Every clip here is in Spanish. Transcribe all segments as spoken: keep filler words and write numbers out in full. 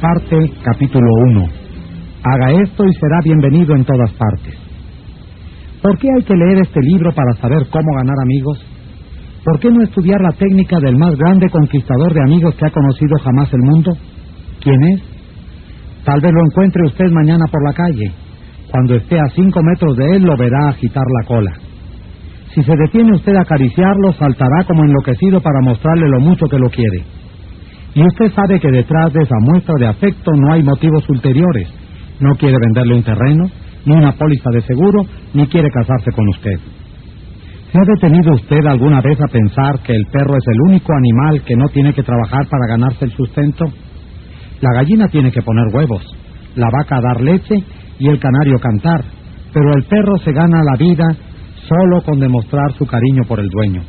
parte, capítulo uno. Haga esto y será bienvenido en todas partes. ¿Por qué hay que leer este libro para saber cómo ganar amigos? ¿Por qué no estudiar la técnica del más grande conquistador de amigos que ha conocido jamás el mundo? ¿Quién es? Tal vez lo encuentre usted mañana por la calle. Cuando esté a cinco metros de él, lo verá agitar la cola. Si se detiene usted a acariciarlo, saltará como enloquecido para mostrarle lo mucho que lo quiere. Y usted sabe que detrás de esa muestra de afecto no hay motivos ulteriores. No quiere venderle un terreno, ni una póliza de seguro, ni quiere casarse con usted. ¿Se ha detenido usted alguna vez a pensar que el perro es el único animal que no tiene que trabajar para ganarse el sustento? La gallina tiene que poner huevos, la vaca dar leche y el canario cantar, pero el perro se gana la vida solo con demostrar su cariño por el dueño.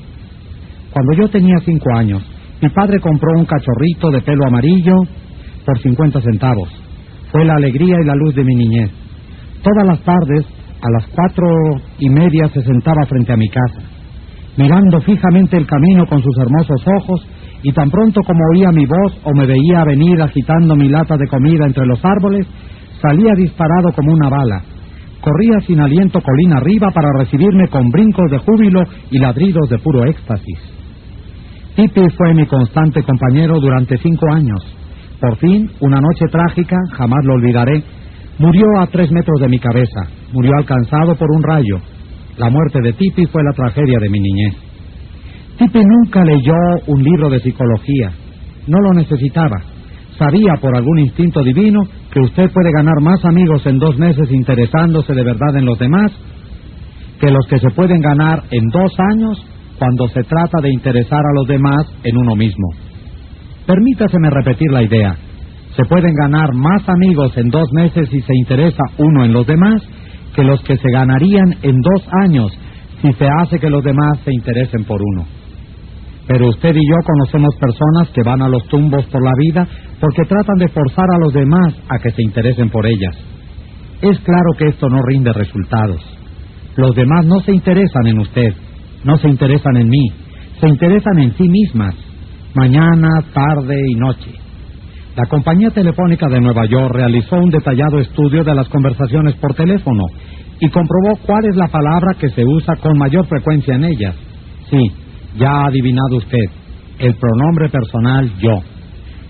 Cuando yo tenía cinco años, mi padre compró un cachorrito de pelo amarillo por cincuenta centavos. Fue la alegría y la luz de mi niñez. Todas las tardes, a las cuatro y media, se sentaba frente a mi casa, mirando fijamente el camino con sus hermosos ojos, y tan pronto como oía mi voz o me veía venir agitando mi lata de comida entre los árboles, salía disparado como una bala. Corría sin aliento colina arriba para recibirme con brincos de júbilo y ladridos de puro éxtasis. Tipi fue mi constante compañero durante cinco años. Por fin, una noche trágica, jamás lo olvidaré, murió a tres metros de mi cabeza. Murió alcanzado por un rayo. La muerte de Tipi fue la tragedia de mi niñez. Tipi nunca leyó un libro de psicología. No lo necesitaba. Sabía por algún instinto divino que usted puede ganar más amigos en dos meses interesándose de verdad en los demás que los que se pueden ganar en dos años cuando se trata de interesar a los demás en uno mismo. Permítaseme repetir la idea. Se pueden ganar más amigos en dos meses si se interesa uno en los demás que los que se ganarían en dos años si se hace que los demás se interesen por uno. Pero usted y yo conocemos personas que van a los tumbos por la vida porque tratan de forzar a los demás a que se interesen por ellas. Es claro que esto no rinde resultados. Los demás no se interesan en usted, no se interesan en mí, se interesan en sí mismas, mañana, tarde y noche. La compañía telefónica de Nueva York realizó un detallado estudio de las conversaciones por teléfono y comprobó cuál es la palabra que se usa con mayor frecuencia en ellas. Sí, ya ha adivinado usted, el pronombre personal yo.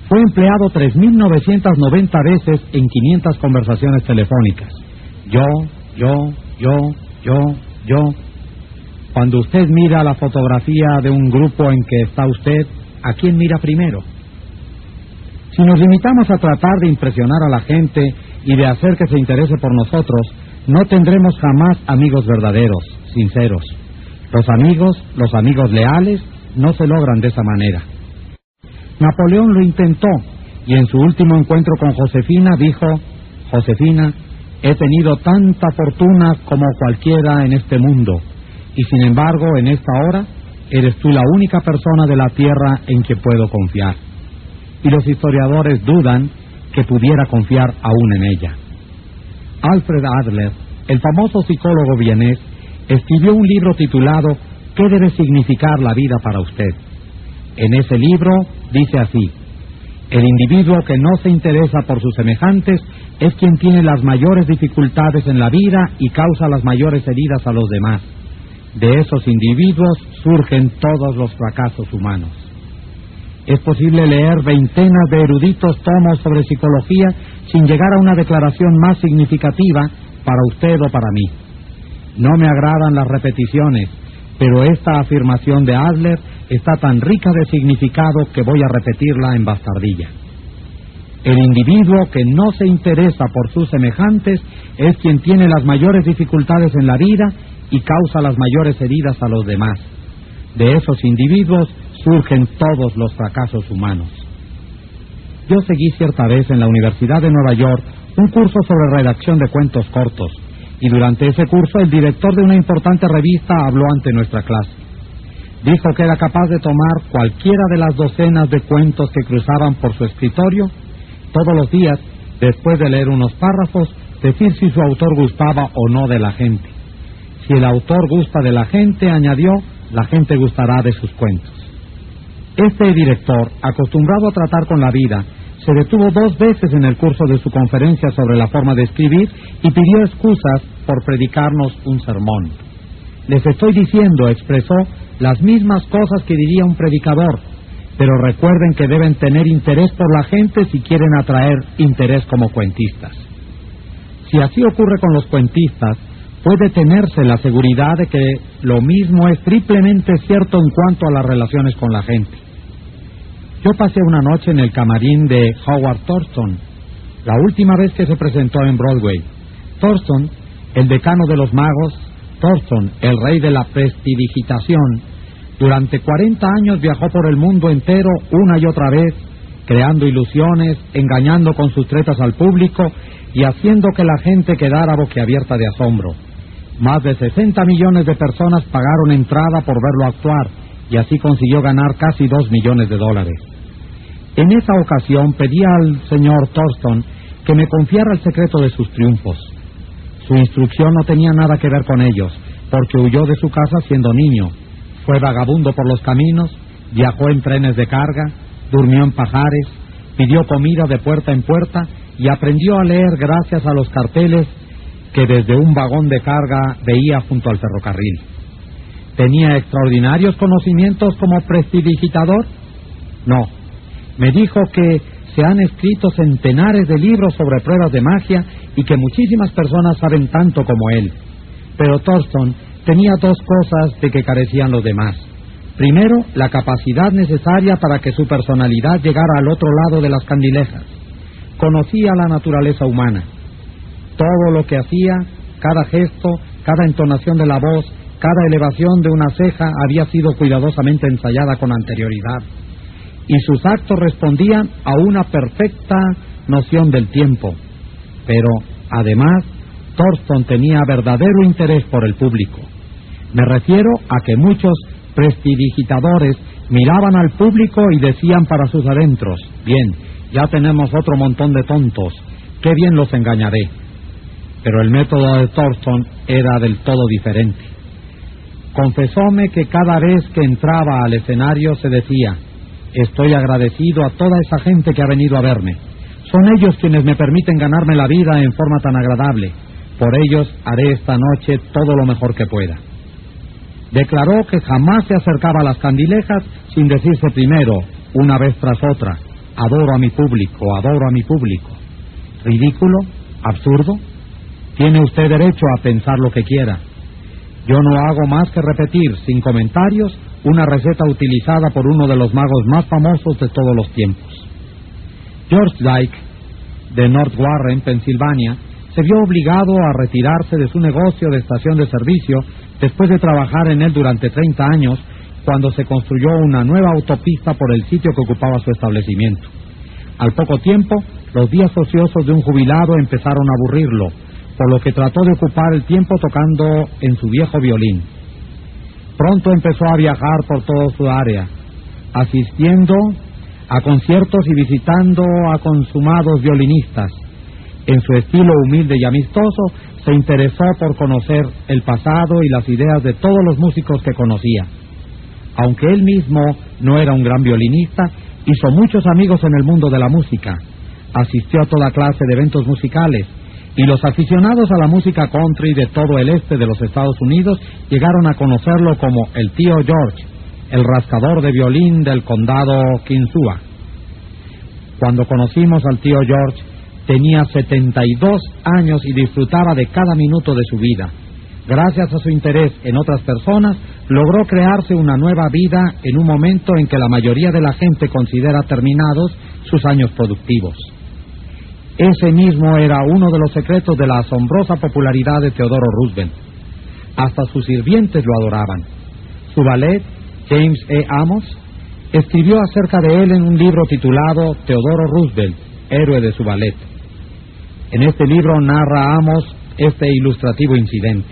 Fue empleado tres mil novecientas noventa veces en quinientas conversaciones telefónicas. Yo, yo, yo, yo, yo. Cuando usted mira la fotografía de un grupo en que está usted, ¿a quién mira primero? Si nos limitamos a tratar de impresionar a la gente y de hacer que se interese por nosotros, no tendremos jamás amigos verdaderos, sinceros. Los amigos, los amigos leales, no se logran de esa manera. Napoleón lo intentó, y en su último encuentro con Josefina dijo: Josefina, he tenido tanta fortuna como cualquiera en este mundo, y sin embargo, en esta hora, eres tú la única persona de la tierra en que puedo confiar. Y los historiadores dudan que pudiera confiar aún en ella. Alfred Adler, el famoso psicólogo vienés, escribió un libro titulado ¿Qué debe significar la vida para usted? En ese libro dice así: el individuo que no se interesa por sus semejantes es quien tiene las mayores dificultades en la vida y causa las mayores heridas a los demás. De esos individuos surgen todos los fracasos humanos. Es posible leer veintenas de eruditos tomos sobre psicología sin llegar a una declaración más significativa para usted o para mí. No me agradan las repeticiones, pero esta afirmación de Adler está tan rica de significado que voy a repetirla en bastardilla. El individuo que no se interesa por sus semejantes es quien tiene las mayores dificultades en la vida y causa las mayores heridas a los demás. De esos individuos surgen todos los fracasos humanos. Yo seguí cierta vez en la Universidad de Nueva York un curso sobre redacción de cuentos cortos, y durante ese curso el director de una importante revista habló ante nuestra clase. Dijo que era capaz de tomar cualquiera de las docenas de cuentos que cruzaban por su escritorio, todos los días, después de leer unos párrafos, decir si su autor gustaba o no de la gente. Si el autor gusta de la gente, añadió, la gente gustará de sus cuentos. Este director, acostumbrado a tratar con la vida, se detuvo dos veces en el curso de su conferencia sobre la forma de escribir y pidió excusas por predicarnos un sermón. Les estoy diciendo, expresó, las mismas cosas que diría un predicador, pero recuerden que deben tener interés por la gente si quieren atraer interés como cuentistas. Si así ocurre con los cuentistas, puede tenerse la seguridad de que lo mismo es triplemente cierto en cuanto a las relaciones con la gente. Yo pasé una noche en el camarín de Howard Thurston, la última vez que se presentó en Broadway. Thurston, el decano de los magos, Thurston, el rey de la prestidigitación, durante cuarenta años viajó por el mundo entero una y otra vez, creando ilusiones, engañando con sus tretas al público y haciendo que la gente quedara boquiabierta de asombro. Más de sesenta millones de personas pagaron entrada por verlo actuar, y así consiguió ganar casi dos millones de dólares. En esa ocasión pedí al señor Thurston que me confiara el secreto de sus triunfos. Su instrucción no tenía nada que ver con ellos, porque huyó de su casa siendo niño, fue vagabundo por los caminos, viajó en trenes de carga, durmió en pajares, pidió comida de puerta en puerta y aprendió a leer gracias a los carteles que desde un vagón de carga veía junto al ferrocarril. ¿Tenía extraordinarios conocimientos como prestidigitador? No. Me dijo que se han escrito centenares de libros sobre pruebas de magia y que muchísimas personas saben tanto como él. Pero Thurston tenía dos cosas de que carecían los demás. Primero, la capacidad necesaria para que su personalidad llegara al otro lado de las candilejas. Conocía la naturaleza humana. Todo lo que hacía, cada gesto, cada entonación de la voz, cada elevación de una ceja había sido cuidadosamente ensayada con anterioridad, y sus actos respondían a una perfecta noción del tiempo. Pero, además, Thurston tenía verdadero interés por el público. Me refiero a que muchos prestidigitadores miraban al público y decían para sus adentros, «Bien, ya tenemos otro montón de tontos, qué bien los engañaré». Pero el método de Thurston era del todo diferente. Confesóme que cada vez que entraba al escenario se decía, estoy agradecido a toda esa gente que ha venido a verme. Son ellos quienes me permiten ganarme la vida en forma tan agradable. Por ellos haré esta noche todo lo mejor que pueda. Declaró que jamás se acercaba a las candilejas sin decirse primero, una vez tras otra, adoro a mi público, adoro a mi público. ¿Ridículo? ¿Absurdo? Tiene usted derecho a pensar lo que quiera. Yo no hago más que repetir, sin comentarios, una receta utilizada por uno de los magos más famosos de todos los tiempos. George Dyke, de North Warren, Pensilvania, se vio obligado a retirarse de su negocio de estación de servicio después de trabajar en él durante treinta años, cuando se construyó una nueva autopista por el sitio que ocupaba su establecimiento. Al poco tiempo, los días ociosos de un jubilado empezaron a aburrirlo, por lo que trató de ocupar el tiempo tocando en su viejo violín. Pronto empezó a viajar por toda su área, asistiendo a conciertos y visitando a consumados violinistas. En su estilo humilde y amistoso, se interesó por conocer el pasado y las ideas de todos los músicos que conocía. Aunque él mismo no era un gran violinista, hizo muchos amigos en el mundo de la música. Asistió a toda clase de eventos musicales, y los aficionados a la música country de todo el este de los Estados Unidos llegaron a conocerlo como el tío George, el rascador de violín del condado Kinsua. Cuando conocimos al tío George, tenía setenta y dos años y disfrutaba de cada minuto de su vida. Gracias a su interés en otras personas, logró crearse una nueva vida en un momento en que la mayoría de la gente considera terminados sus años productivos. Ese mismo era uno de los secretos de la asombrosa popularidad de Teodoro Roosevelt. Hasta sus sirvientes lo adoraban. Su valet, James A. Amos, escribió acerca de él en un libro titulado Teodoro Roosevelt, héroe de su valet. En este libro narra Amos este ilustrativo incidente.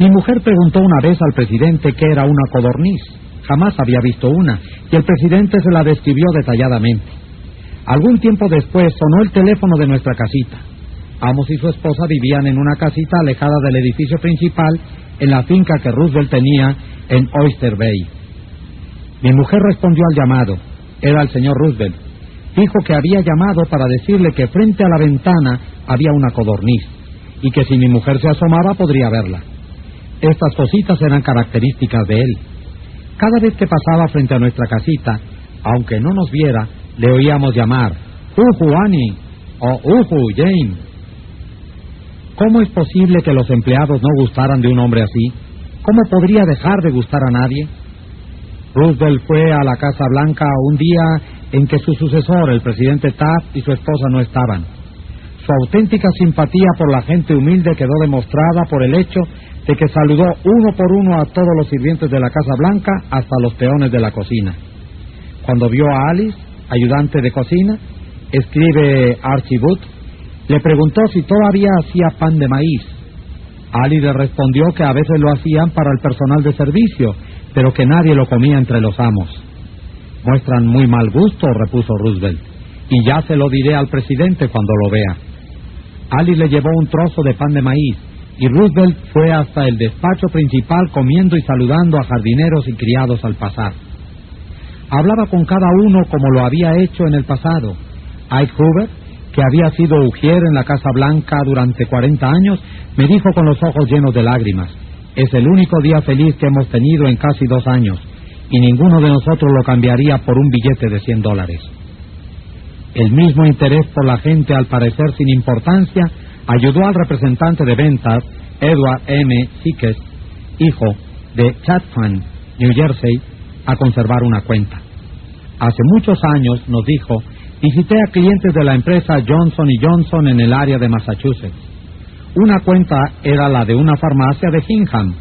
Mi mujer preguntó una vez al presidente qué era una codorniz. Jamás había visto una, y el presidente se la describió detalladamente. Algún tiempo después sonó el teléfono de nuestra casita. Amos y su esposa vivían en una casita alejada del edificio principal en la finca que Roosevelt tenía en Oyster Bay. Mi mujer respondió al llamado. Era el señor Roosevelt. Dijo que había llamado para decirle que frente a la ventana había una codorniz y que si mi mujer se asomaba podría verla. Estas cositas eran características de él. Cada vez que pasaba frente a nuestra casita, aunque no nos viera, le oíamos llamar «Uhu, Annie» o «Uhu, Jane». ¿Cómo es posible que los empleados no gustaran de un hombre así? ¿Cómo podría dejar de gustar a nadie? Roosevelt fue a la Casa Blanca un día en que su sucesor, el presidente Taft, y su esposa no estaban. Su auténtica simpatía por la gente humilde quedó demostrada por el hecho de que saludó uno por uno a todos los sirvientes de la Casa Blanca, hasta los peones de la cocina. Cuando vio a Alice, ayudante de cocina, escribe Archibut, le preguntó si todavía hacía pan de maíz. Alice le respondió que a veces lo hacían para el personal de servicio, pero que nadie lo comía entre los amos. Muestran muy mal gusto, repuso Roosevelt, y ya se lo diré al presidente cuando lo vea. Alice le llevó un trozo de pan de maíz, y Roosevelt fue hasta el despacho principal comiendo y saludando a jardineros y criados al pasar. Hablaba con cada uno como lo había hecho en el pasado. Ike Hoover, que había sido ujier en la Casa Blanca durante cuarenta años, me dijo con los ojos llenos de lágrimas, «Es el único día feliz que hemos tenido en casi dos años». Y ninguno de nosotros lo cambiaría por un billete de cien dólares. El mismo interés por la gente, al parecer sin importancia, ayudó al representante de ventas, Edward M. Sikes, hijo de Chatham, New Jersey, a conservar una cuenta. Hace muchos años, nos dijo, visité a clientes de la empresa Johnson y Johnson en el área de Massachusetts. Una cuenta era la de una farmacia de Hingham.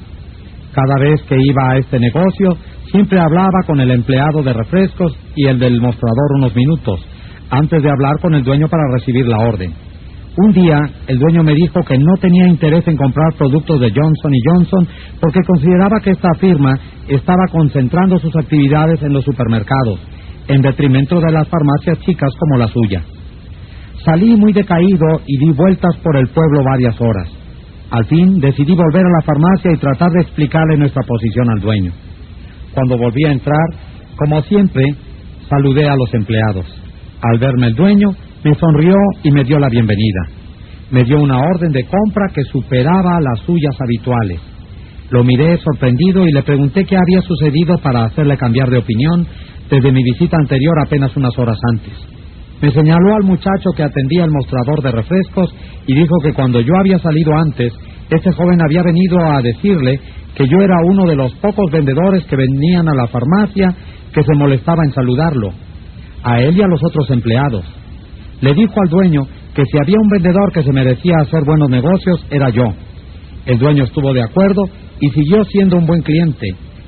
Cada vez que iba a este negocio, siempre hablaba con el empleado de refrescos y el del mostrador unos minutos, antes de hablar con el dueño para recibir la orden. Un día, el dueño me dijo que no tenía interés en comprar productos de Johnson y Johnson porque consideraba que esta firma estaba concentrando sus actividades en los supermercados, en detrimento de las farmacias chicas como la suya. Salí muy decaído y di vueltas por el pueblo varias horas. Al fin, decidí volver a la farmacia y tratar de explicarle nuestra posición al dueño. Cuando volví a entrar, como siempre, saludé a los empleados. Al verme el dueño, me sonrió y me dio la bienvenida. Me dio una orden de compra que superaba las suyas habituales. Lo miré sorprendido y le pregunté qué había sucedido para hacerle cambiar de opinión desde mi visita anterior apenas unas horas antes. Me señaló al muchacho que atendía el mostrador de refrescos y dijo que cuando yo había salido antes, este joven había venido a decirle que yo era uno de los pocos vendedores que venían a la farmacia que se molestaba en saludarlo, a él y a los otros empleados. Le dijo al dueño que si había un vendedor que se merecía hacer buenos negocios, era yo. El dueño estuvo de acuerdo y siguió siendo un buen cliente.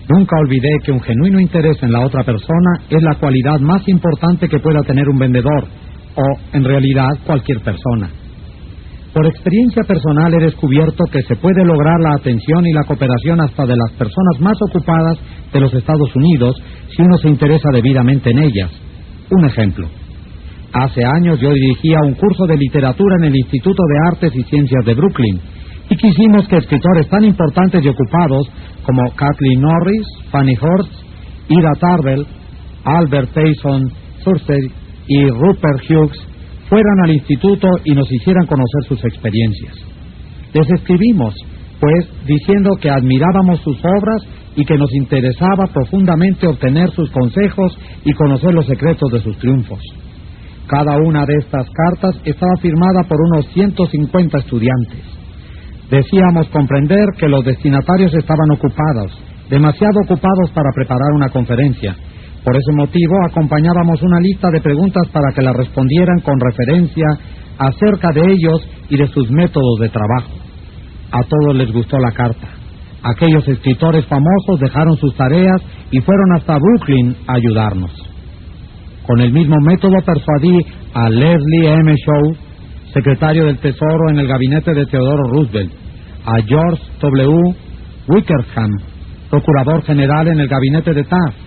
Nunca olvidé que un genuino interés en la otra persona es la cualidad más importante que pueda tener un vendedor, o, en realidad, cualquier persona. Por experiencia personal he descubierto que se puede lograr la atención y la cooperación hasta de las personas más ocupadas de los Estados Unidos si uno se interesa debidamente en ellas. Un ejemplo. Hace años yo dirigía un curso de literatura en el Instituto de Artes y Ciencias de Brooklyn y quisimos que escritores tan importantes y ocupados como Kathleen Norris, Fanny Horst, Ida Tarbell, Albert Tyson, y Rupert Hughes fueran al instituto y nos hicieran conocer sus experiencias. Les escribimos, pues, diciendo que admirábamos sus obras y que nos interesaba profundamente obtener sus consejos y conocer los secretos de sus triunfos. Cada una de estas cartas estaba firmada por unos ciento cincuenta estudiantes. Decíamos comprender que los destinatarios estaban ocupados, demasiado ocupados para preparar una conferencia. Por ese motivo, acompañábamos una lista de preguntas para que la respondieran con referencia acerca de ellos y de sus métodos de trabajo. A todos les gustó la carta. Aquellos escritores famosos dejaron sus tareas y fueron hasta Brooklyn a ayudarnos. Con el mismo método persuadí a Leslie M. Shaw, secretario del Tesoro en el gabinete de Teodoro Roosevelt, a George W. Wickersham, procurador general en el gabinete de Taft,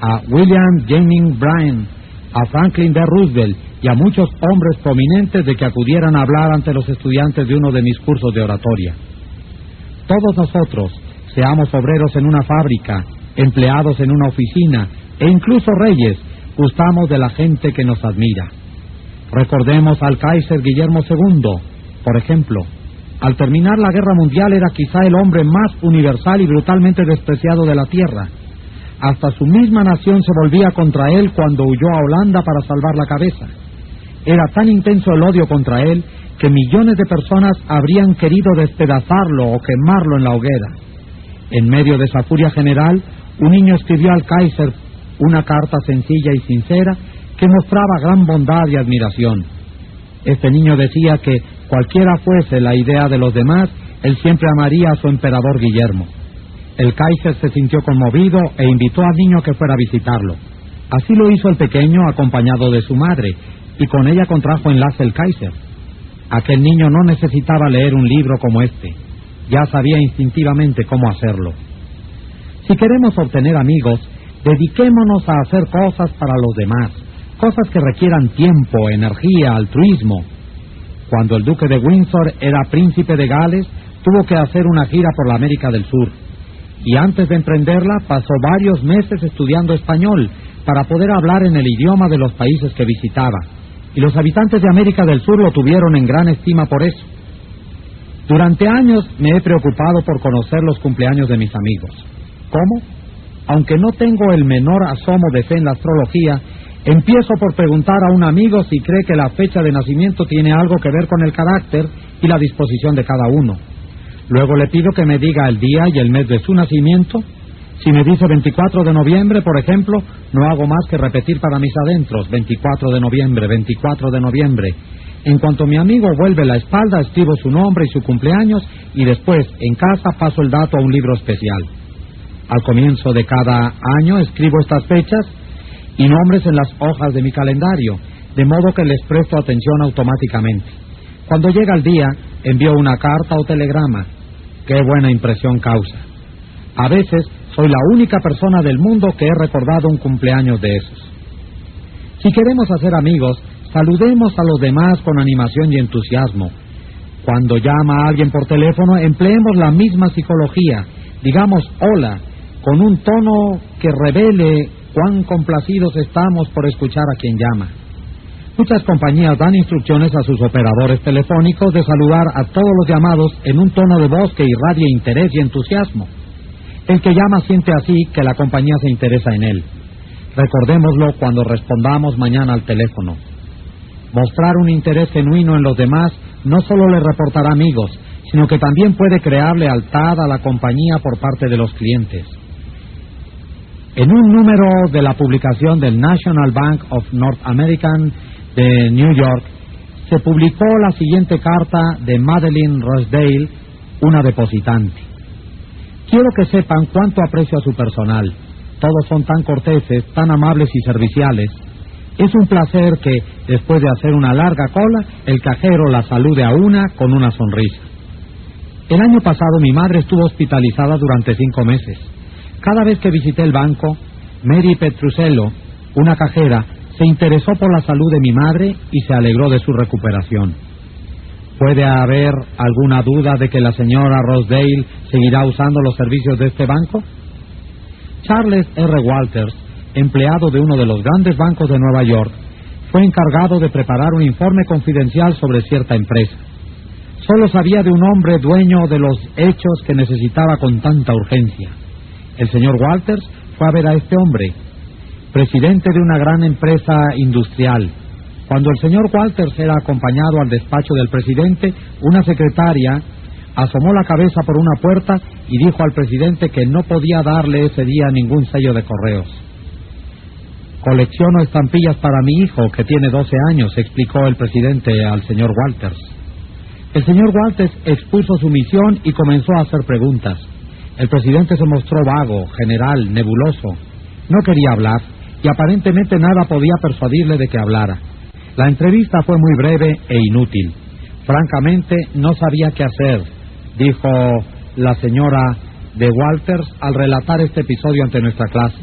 a William Jennings Bryan, a Franklin D. Roosevelt y a muchos hombres prominentes de que acudieran a hablar ante los estudiantes de uno de mis cursos de oratoria. Todos nosotros, seamos obreros en una fábrica, empleados en una oficina e incluso reyes, Gustamos de la gente que nos admira. Recordemos al Kaiser Guillermo segundo, por ejemplo. Al terminar la Guerra Mundial era quizá el hombre más universal y brutalmente despreciado de la tierra. Hasta su misma nación se volvía contra él cuando huyó a Holanda para salvar la cabeza. Era tan intenso el odio contra él que millones de personas habrían querido despedazarlo o quemarlo en la hoguera. En medio de esa furia general, un niño escribió al Kaiser una carta sencilla y sincera que mostraba gran bondad y admiración. Este niño decía que, cualquiera fuese la idea de los demás, él siempre amaría a su emperador Guillermo. El Kaiser se sintió conmovido e invitó al niño que fuera a visitarlo. Así lo hizo el pequeño, acompañado de su madre, y con ella contrajo enlace el Kaiser. Aquel niño no necesitaba leer un libro como este. Ya sabía instintivamente cómo hacerlo. Si queremos obtener amigos, dediquémonos a hacer cosas para los demás, cosas que requieran tiempo, energía, altruismo. Cuando el Duque de Windsor era príncipe de Gales, tuvo que hacer una gira por la América del Sur. Y antes de emprenderla, pasó varios meses estudiando español para poder hablar en el idioma de los países que visitaba. Y los habitantes de América del Sur lo tuvieron en gran estima por eso. Durante años me he preocupado por conocer los cumpleaños de mis amigos. ¿Cómo? Aunque no tengo el menor asomo de fe en la astrología, empiezo por preguntar a un amigo si cree que la fecha de nacimiento tiene algo que ver con el carácter y la disposición de cada uno. Luego le pido que me diga el día y el mes de su nacimiento. Si me dice veinticuatro de noviembre, por ejemplo, no hago más que repetir para mis adentros, veinticuatro de noviembre, veinticuatro de noviembre. En cuanto mi amigo vuelve la espalda, escribo su nombre y su cumpleaños y después, en casa, paso el dato a un libro especial. Al comienzo de cada año escribo estas fechas y nombres en las hojas de mi calendario, de modo que les presto atención automáticamente. Cuando llega el día, envío una carta o telegrama. ¡Qué buena impresión causa! A veces soy la única persona del mundo que he recordado un cumpleaños de esos. Si queremos hacer amigos, saludemos a los demás con animación y entusiasmo. Cuando llama a alguien por teléfono, empleemos la misma psicología. Digamos hola, con un tono que revele cuán complacidos estamos por escuchar a quien llama. Muchas compañías dan instrucciones a sus operadores telefónicos de saludar a todos los llamados en un tono de voz que irradie interés y entusiasmo. El que llama siente así que la compañía se interesa en él. Recordémoslo cuando respondamos mañana al teléfono. Mostrar un interés genuino en los demás no solo le reportará amigos, sino que también puede crear lealtad a la compañía por parte de los clientes. En un número de la publicación del National Bank of North American de New York, se publicó la siguiente carta de Madeleine Rosedale, una depositante. Quiero que sepan cuánto aprecio a su personal. Todos son tan corteses, tan amables y serviciales. Es un placer que, después de hacer una larga cola, el cajero la salude a una con una sonrisa. El año pasado mi madre estuvo hospitalizada durante cinco meses. Cada vez que visité el banco, Mary Petruccello, una cajera, se interesó por la salud de mi madre y se alegró de su recuperación. ¿Puede haber alguna duda de que la señora Rosedale seguirá usando los servicios de este banco? Charles R. Walters, empleado de uno de los grandes bancos de Nueva York, fue encargado de preparar un informe confidencial sobre cierta empresa. Solo sabía de un hombre dueño de los hechos que necesitaba con tanta urgencia. El señor Walters fue a ver a este hombre, presidente de una gran empresa industrial. Cuando el señor Walters era acompañado al despacho del presidente, una secretaria asomó la cabeza por una puerta y dijo al presidente que no podía darle ese día ningún sello de correos. «Colecciono estampillas para mi hijo, que tiene doce años», explicó el presidente al señor Walters. El señor Walters expuso su misión y comenzó a hacer preguntas. El presidente se mostró vago, general, nebuloso. No quería hablar y aparentemente nada podía persuadirle de que hablara. La entrevista fue muy breve e inútil. Francamente, no sabía qué hacer, dijo la señora de Walters al relatar este episodio ante nuestra clase.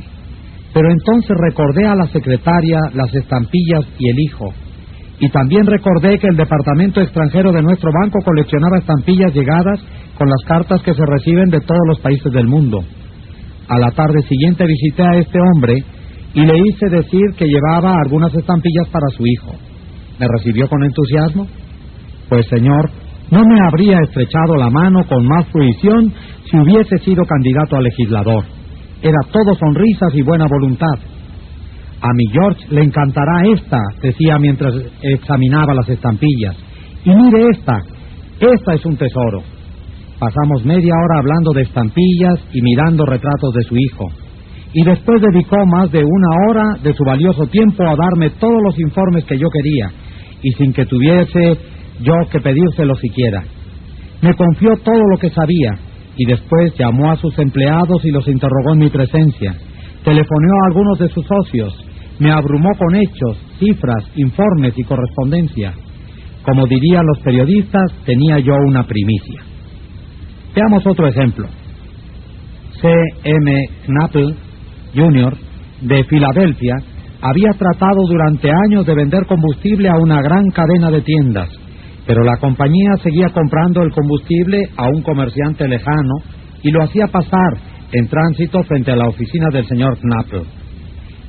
Pero entonces recordé a la secretaria, las estampillas y el hijo. Y también recordé que el departamento extranjero de nuestro banco coleccionaba estampillas llegadas con las cartas que se reciben de todos los países del mundo. A la tarde siguiente visité a este hombre y le hice decir que llevaba algunas estampillas para su hijo. ¿Me recibió con entusiasmo? Pues, señor, no me habría estrechado la mano con más fruición si hubiese sido candidato a legislador. Era todo sonrisas y buena voluntad. A mi George le encantará esta, decía mientras examinaba las estampillas. Y mire esta, esta es un tesoro. Pasamos media hora hablando de estampillas y mirando retratos de su hijo. Y después dedicó más de una hora de su valioso tiempo a darme todos los informes que yo quería, y sin que tuviese yo que pedírselo siquiera. Me confió todo lo que sabía, y después llamó a sus empleados y los interrogó en mi presencia. Telefoneó a algunos de sus socios, me abrumó con hechos, cifras, informes y correspondencia. Como dirían los periodistas, tenía yo una primicia. Veamos otro ejemplo. C M. Knaphle junior de Filadelfia había tratado durante años de vender combustible a una gran cadena de tiendas, pero la compañía seguía comprando el combustible a un comerciante lejano y lo hacía pasar en tránsito frente a la oficina del señor Knapple.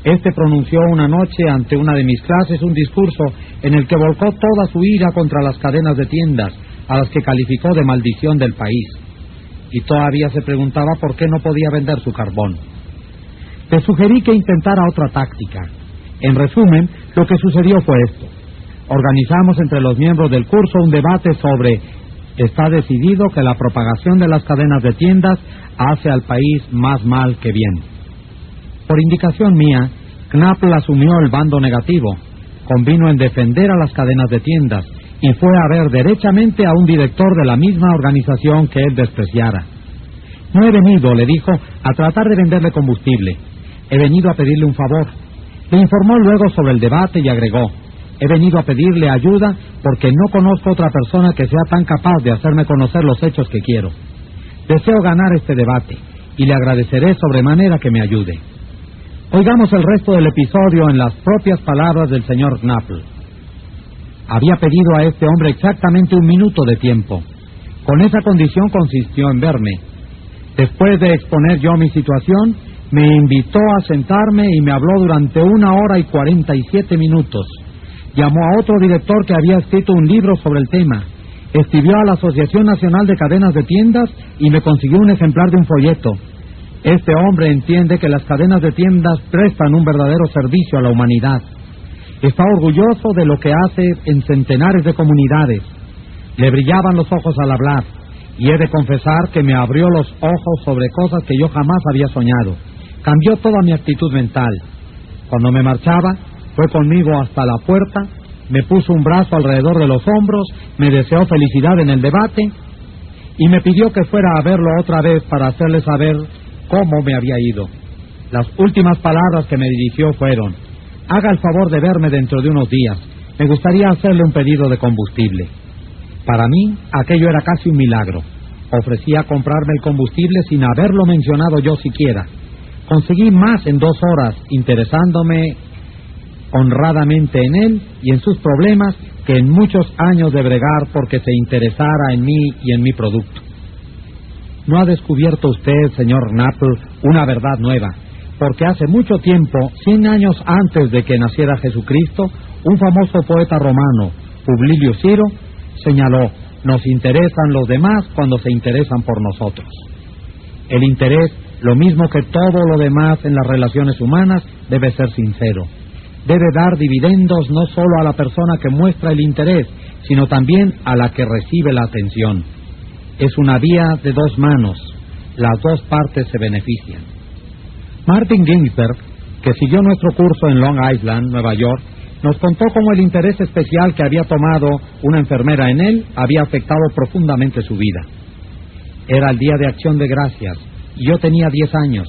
Este pronunció una noche ante una de mis clases un discurso en el que volcó toda su ira contra las cadenas de tiendas, a las que calificó de maldición del país, y todavía se preguntaba por qué no podía vender su carbón. Le sugerí que intentara otra táctica. En resumen, lo que sucedió fue esto. Organizamos entre los miembros del curso un debate sobre «Está decidido que la propagación de las cadenas de tiendas hace al país más mal que bien». Por indicación mía, Knapple asumió el bando negativo, convino en defender a las cadenas de tiendas, y fue a ver derechamente a un director de la misma organización que él despreciara. No he venido, le dijo, a tratar de venderle combustible. He venido a pedirle un favor. Le informó luego sobre el debate y agregó, he venido a pedirle ayuda porque no conozco otra persona que sea tan capaz de hacerme conocer los hechos que quiero. Deseo ganar este debate y le agradeceré sobremanera que me ayude. Oigamos el resto del episodio en las propias palabras del señor Knapple. Había pedido a este hombre exactamente un minuto de tiempo. Con esa condición consistió en verme. Después de exponer yo mi situación, me invitó a sentarme y me habló durante una hora y cuarenta y siete minutos. Llamó a otro director que había escrito un libro sobre el tema. Escribió a la Asociación Nacional de Cadenas de Tiendas y me consiguió un ejemplar de un folleto. Este hombre entiende que las cadenas de tiendas prestan un verdadero servicio a la humanidad. Está orgulloso de lo que hace en centenares de comunidades. Le brillaban los ojos al hablar, y he de confesar que me abrió los ojos sobre cosas que yo jamás había soñado. Cambió toda mi actitud mental. Cuando me marchaba, fue conmigo hasta la puerta, me puso un brazo alrededor de los hombros, me deseó felicidad en el debate, y me pidió que fuera a verlo otra vez para hacerle saber cómo me había ido. Las últimas palabras que me dirigió fueron, haga el favor de verme dentro de unos días. Me gustaría hacerle un pedido de combustible. Para mí, aquello era casi un milagro. Ofrecía comprarme el combustible sin haberlo mencionado yo siquiera. Conseguí más en dos horas, interesándome honradamente en él y en sus problemas, que en muchos años de bregar porque se interesara en mí y en mi producto. ¿No ha descubierto usted, señor Knapple, una verdad nueva? Porque hace mucho tiempo, cien años antes de que naciera Jesucristo, un famoso poeta romano, Publio Ciro, señaló, nos interesan los demás cuando se interesan por nosotros. El interés, lo mismo que todo lo demás en las relaciones humanas, debe ser sincero. Debe dar dividendos no solo a la persona que muestra el interés, sino también a la que recibe la atención. Es una vía de dos manos. Las dos partes se benefician. Martin Ginsberg, que siguió nuestro curso en Long Island, Nueva York, nos contó cómo el interés especial que había tomado una enfermera en él había afectado profundamente su vida. Era el Día de Acción de Gracias, y yo tenía diez años.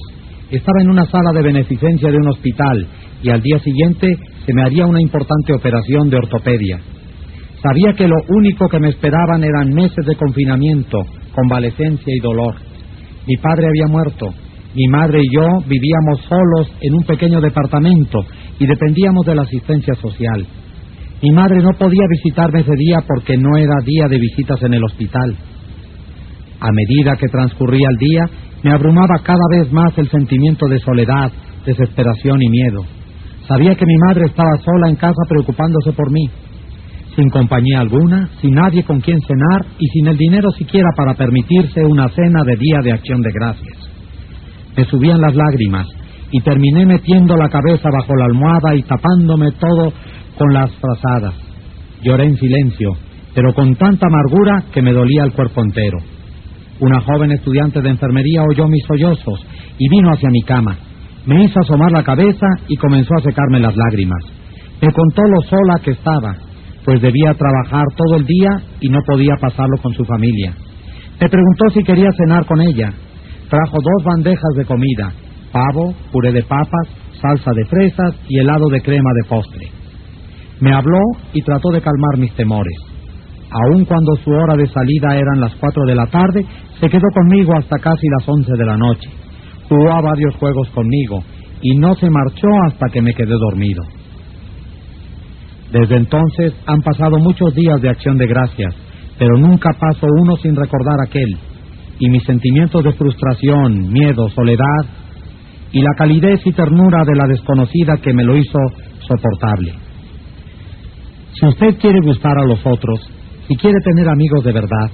Estaba en una sala de beneficencia de un hospital, y al día siguiente se me haría una importante operación de ortopedia. Sabía que lo único que me esperaban eran meses de confinamiento, convalecencia y dolor. Mi padre había muerto. Mi madre y yo vivíamos solos en un pequeño departamento y dependíamos de la asistencia social. Mi madre no podía visitarme ese día porque no era día de visitas en el hospital. A medida que transcurría el día, me abrumaba cada vez más el sentimiento de soledad, desesperación y miedo. Sabía que mi madre estaba sola en casa preocupándose por mí, sin compañía alguna, sin nadie con quien cenar y sin el dinero siquiera para permitirse una cena de Día de Acción de Gracias. Me subían las lágrimas y terminé metiendo la cabeza bajo la almohada y tapándome todo con las frazadas. Lloré en silencio, pero con tanta amargura que me dolía el cuerpo entero. Una joven estudiante de enfermería oyó mis sollozos y vino hacia mi cama. Me hizo asomar la cabeza y comenzó a secarme las lágrimas. Me contó lo sola que estaba, pues debía trabajar todo el día y no podía pasarlo con su familia. Me preguntó si quería cenar con ella. Trajo dos bandejas de comida, pavo, puré de papas, salsa de fresas y helado de crema de postre. Me habló y trató de calmar mis temores. Aun cuando su hora de salida eran las cuatro de la tarde, se quedó conmigo hasta casi las once de la noche. Jugó a varios juegos conmigo y no se marchó hasta que me quedé dormido. Desde entonces han pasado muchos días de Acción de Gracias, pero nunca paso uno sin recordar aquel, y mis sentimientos de frustración, miedo, soledad y la calidez y ternura de la desconocida que me lo hizo soportable. Si usted quiere gustar a los otros, si quiere tener amigos de verdad,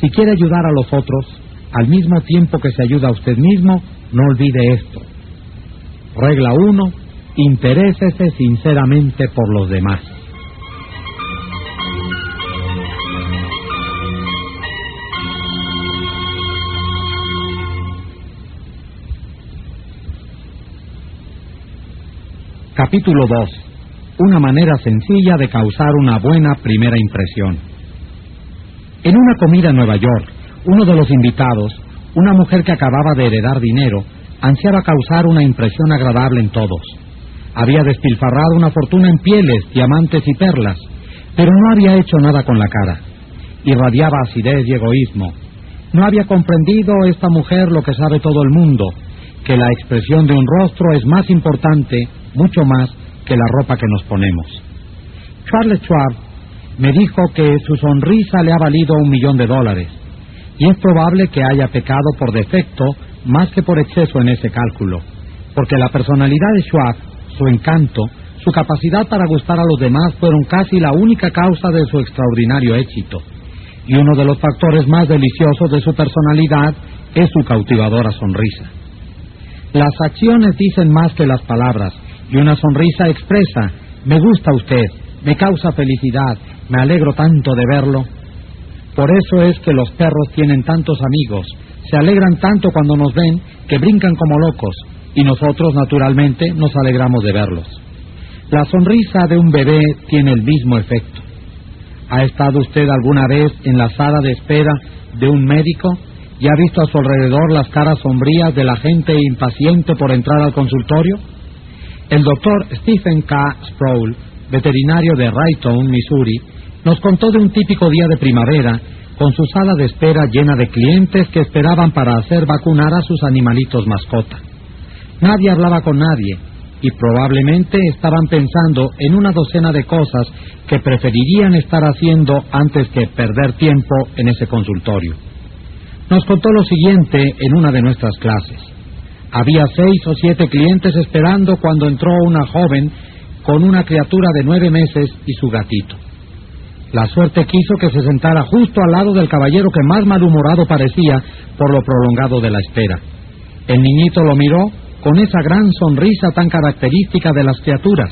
si quiere ayudar a los otros, al mismo tiempo que se ayuda a usted mismo, no olvide esto. Regla uno. Interésese sinceramente por los demás. Capítulo dos. Una manera sencilla de causar una buena primera impresión. En una comida en Nueva York, uno de los invitados, una mujer que acababa de heredar dinero, ansiaba causar una impresión agradable en todos. Había despilfarrado una fortuna en pieles, diamantes y perlas, pero no había hecho nada con la cara. Irradiaba acidez y egoísmo. No había comprendido esta mujer lo que sabe todo el mundo, que la expresión de un rostro es más importante, mucho más, que la ropa que nos ponemos. Charles Schwab me dijo que su sonrisa le ha valido un millón de dólares, y es probable que haya pecado por defecto más que por exceso en ese cálculo, porque la personalidad de Schwab, su encanto, su capacidad para gustar a los demás fueron casi la única causa de su extraordinario éxito, y uno de los factores más deliciosos de su personalidad es su cautivadora sonrisa. Las acciones dicen más que las palabras, y una sonrisa expresa, me gusta usted, me causa felicidad, me alegro tanto de verlo. Por eso es que los perros tienen tantos amigos, se alegran tanto cuando nos ven que brincan como locos, y nosotros, naturalmente, nos alegramos de verlos. La sonrisa de un bebé tiene el mismo efecto. ¿Ha estado usted alguna vez en la sala de espera de un médico y ha visto a su alrededor las caras sombrías de la gente impaciente por entrar al consultorio? El doctor Stephen K. Sproul, veterinario de Raytown, Missouri, nos contó de un típico día de primavera con su sala de espera llena de clientes que esperaban para hacer vacunar a sus animalitos mascota. Nadie hablaba con nadie, y probablemente estaban pensando en una docena de cosas que preferirían estar haciendo antes que perder tiempo en ese consultorio. Nos contó lo siguiente en una de nuestras clases. Había seis o siete clientes esperando cuando entró una joven con una criatura de nueve meses y su gatito. La suerte quiso que se sentara justo al lado del caballero que más malhumorado parecía por lo prolongado de la espera. El niñito lo miró con esa gran sonrisa tan característica de las criaturas.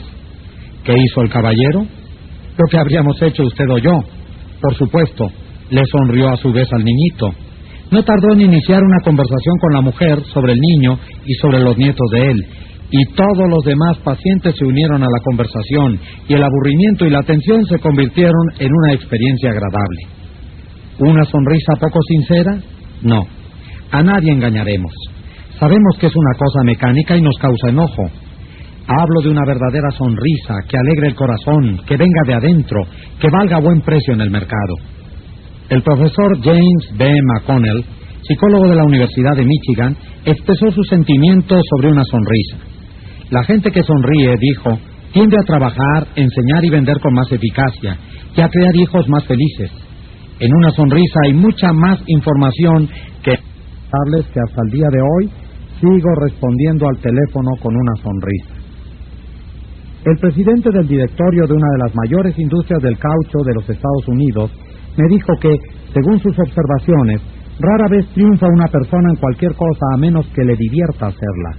¿Qué hizo el caballero? Lo que habríamos hecho usted o yo. Por supuesto, le sonrió a su vez al niñito. No tardó en iniciar una conversación con la mujer sobre el niño y sobre los nietos de él, y todos los demás pacientes se unieron a la conversación, y el aburrimiento y la tensión se convirtieron en una experiencia agradable. ¿Una sonrisa poco sincera? No. A nadie engañaremos. Sabemos que es una cosa mecánica y nos causa enojo. Hablo de una verdadera sonrisa que alegre el corazón, que venga de adentro, que valga a buen precio en el mercado. El profesor James B. McConnell, psicólogo de la Universidad de Michigan, expresó sus sentimientos sobre una sonrisa. La gente que sonríe, dijo, tiende a trabajar, enseñar y vender con más eficacia, y a crear hijos más felices. En una sonrisa hay mucha más información que que hasta el día de hoy Sigo respondiendo al teléfono con una sonrisa. El presidente del directorio de una de las mayores industrias del caucho de los Estados Unidos me dijo que, según sus observaciones, rara vez triunfa una persona en cualquier cosa a menos que le divierta hacerla.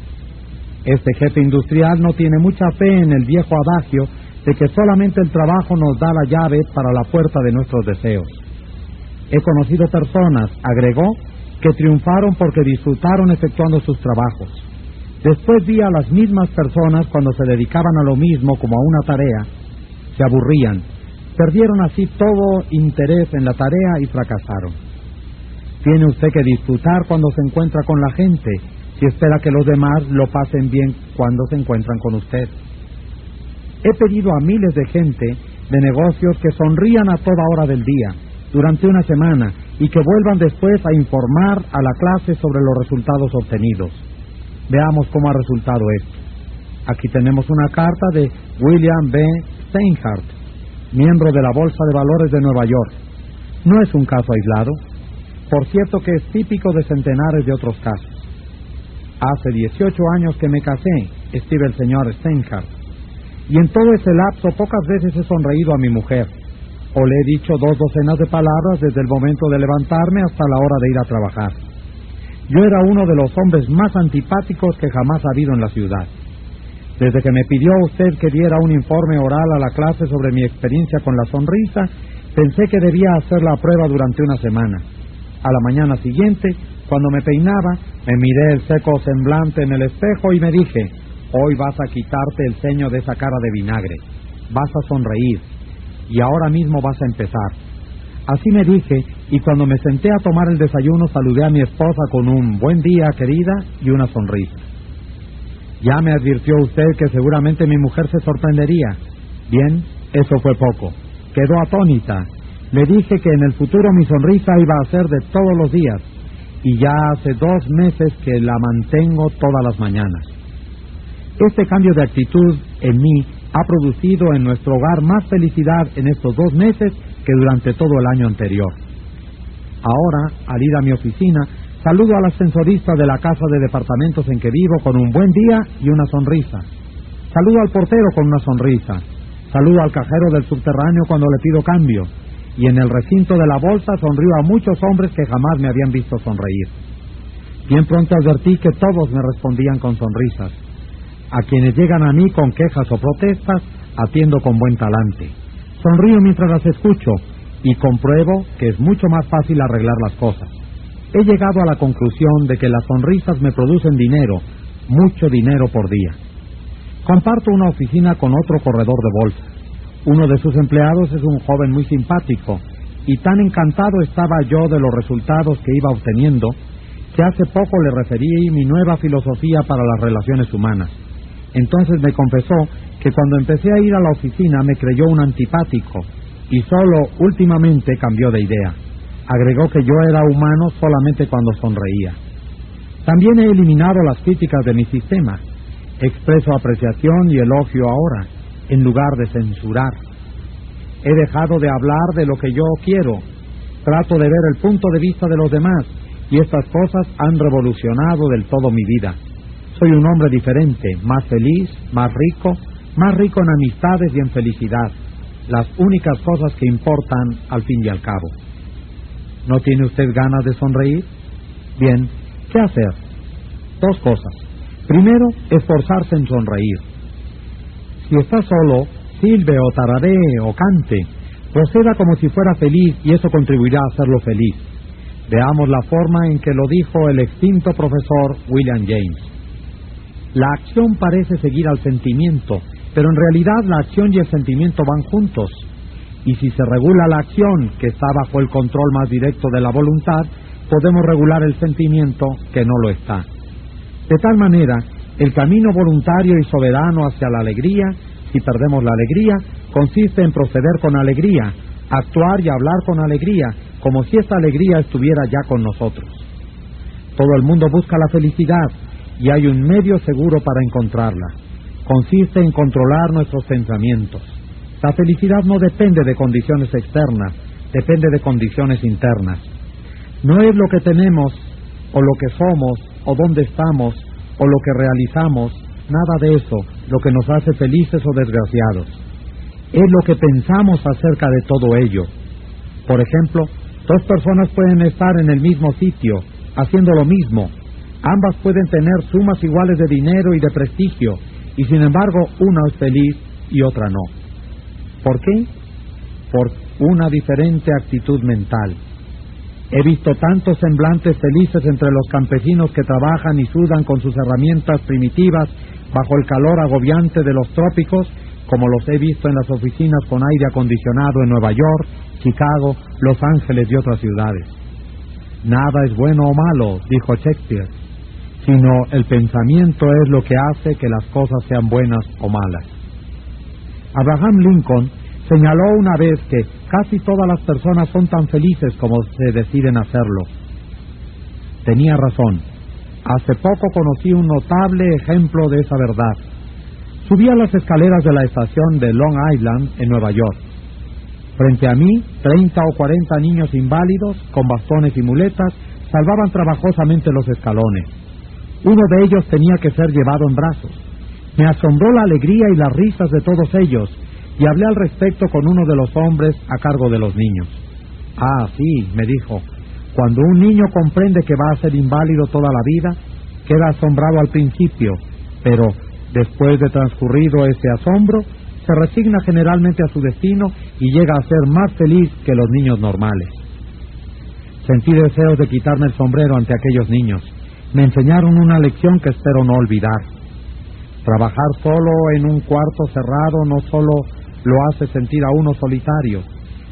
Este jefe industrial no tiene mucha fe en el viejo adagio de que solamente el trabajo nos da la llave para la puerta de nuestros deseos. He conocido personas, agregó, que triunfaron porque disfrutaron efectuando sus trabajos. Después vi a las mismas personas cuando se dedicaban a lo mismo como a una tarea. Se aburrían, perdieron así todo interés en la tarea y fracasaron. Tiene usted que disfrutar cuando se encuentra con la gente, si espera que los demás lo pasen bien cuando se encuentran con usted. He pedido a miles de gente de negocios que sonrían a toda hora del día, durante una semana, y que vuelvan después a informar a la clase sobre los resultados obtenidos. Veamos cómo ha resultado esto. Aquí tenemos una carta de William B. Steinhardt, miembro de la Bolsa de Valores de Nueva York. No es un caso aislado. Por cierto que es típico de centenares de otros casos. Hace dieciocho años que me casé, escribe el señor Steinhardt, y en todo ese lapso pocas veces he sonreído a mi mujer. O le he dicho dos docenas de palabras desde el momento de levantarme hasta la hora de ir a trabajar. Yo era uno de los hombres más antipáticos que jamás ha habido en la ciudad. Desde que me pidió a usted que diera un informe oral a la clase sobre mi experiencia con la sonrisa, pensé que debía hacer la prueba durante una semana. A la mañana siguiente, cuando me peinaba, me miré el seco semblante en el espejo y me dije: hoy vas a quitarte el ceño de esa cara de vinagre, vas a sonreír. Y ahora mismo vas a empezar. Así me dije, y cuando me senté a tomar el desayuno saludé a mi esposa con un buen día, querida, y una sonrisa. Ya me advirtió usted que seguramente mi mujer se sorprendería. Bien, eso fue poco. Quedó atónita. Le dije que en el futuro mi sonrisa iba a ser de todos los días, y ya hace dos meses que la mantengo todas las mañanas. Este cambio de actitud en mí ha producido en nuestro hogar más felicidad en estos dos meses que durante todo el año anterior. Ahora, al ir a mi oficina, saludo al ascensorista de la casa de departamentos en que vivo con un buen día y una sonrisa. Saludo al portero con una sonrisa. Saludo al cajero del subterráneo cuando le pido cambio. Y en el recinto de la bolsa sonrío a muchos hombres que jamás me habían visto sonreír. Bien pronto advertí que todos me respondían con sonrisas. A quienes llegan a mí con quejas o protestas, atiendo con buen talante. Sonrío mientras las escucho y compruebo que es mucho más fácil arreglar las cosas. He llegado a la conclusión de que las sonrisas me producen dinero, mucho dinero por día. Comparto una oficina con otro corredor de bolsa. Uno de sus empleados es un joven muy simpático, y tan encantado estaba yo de los resultados que iba obteniendo, que hace poco le referí mi nueva filosofía para las relaciones humanas. Entonces me confesó que cuando empecé a ir a la oficina me creyó un antipático y solo últimamente cambió de idea. Agregó que yo era humano solamente cuando sonreía. También he eliminado las críticas de mi sistema. Expreso apreciación y elogio ahora, en lugar de censurar. He dejado de hablar de lo que yo quiero. Trato de ver el punto de vista de los demás y estas cosas han revolucionado del todo mi vida. Soy un hombre diferente, más feliz, más rico, más rico en amistades y en felicidad, las únicas cosas que importan al fin y al cabo. ¿No tiene usted ganas de sonreír? Bien, ¿qué hacer? Dos cosas. Primero, esforzarse en sonreír. Si está solo, silbe o tararee o cante, proceda como si fuera feliz y eso contribuirá a hacerlo feliz. Veamos la forma en que lo dijo el extinto profesor William James. La acción parece seguir al sentimiento, pero en realidad la acción y el sentimiento van juntos. Y si se regula la acción, que está bajo el control más directo de la voluntad, podemos regular el sentimiento, que no lo está. De tal manera, el camino voluntario y soberano hacia la alegría, si perdemos la alegría, consiste en proceder con alegría, actuar y hablar con alegría, como si esa alegría estuviera ya con nosotros. Todo el mundo busca la felicidad, y hay un medio seguro para encontrarla. Consiste en controlar nuestros pensamientos. La felicidad no depende de condiciones externas, depende de condiciones internas. No es lo que tenemos, o lo que somos, o dónde estamos, o lo que realizamos, nada de eso, lo que nos hace felices o desgraciados. Es lo que pensamos acerca de todo ello. Por ejemplo, dos personas pueden estar en el mismo sitio, haciendo lo mismo. Ambas pueden tener sumas iguales de dinero y de prestigio, y sin embargo, una es feliz y otra no. ¿Por qué? Por una diferente actitud mental. He visto tantos semblantes felices entre los campesinos que trabajan y sudan con sus herramientas primitivas bajo el calor agobiante de los trópicos, como los he visto en las oficinas con aire acondicionado en Nueva York, Chicago, Los Ángeles y otras ciudades. Nada es bueno o malo, dijo Shakespeare, sino el pensamiento es lo que hace que las cosas sean buenas o malas. Abraham Lincoln señaló una vez que casi todas las personas son tan felices como se deciden hacerlo. Tenía razón. Hace poco conocí un notable ejemplo de esa verdad. Subí a las escaleras de la estación de Long Island en Nueva York. Frente a mí, treinta o cuarenta niños inválidos, con bastones y muletas, salvaban trabajosamente los escalones. Uno de ellos tenía que ser llevado en brazos. Me asombró la alegría y las risas de todos ellos, y hablé al respecto con uno de los hombres a cargo de los niños. «Ah, sí», me dijo, «cuando un niño comprende que va a ser inválido toda la vida, queda asombrado al principio, pero después de transcurrido ese asombro, se resigna generalmente a su destino y llega a ser más feliz que los niños normales». Sentí deseos de quitarme el sombrero ante aquellos niños. Me enseñaron una lección que espero no olvidar. Trabajar solo en un cuarto cerrado no solo lo hace sentir a uno solitario,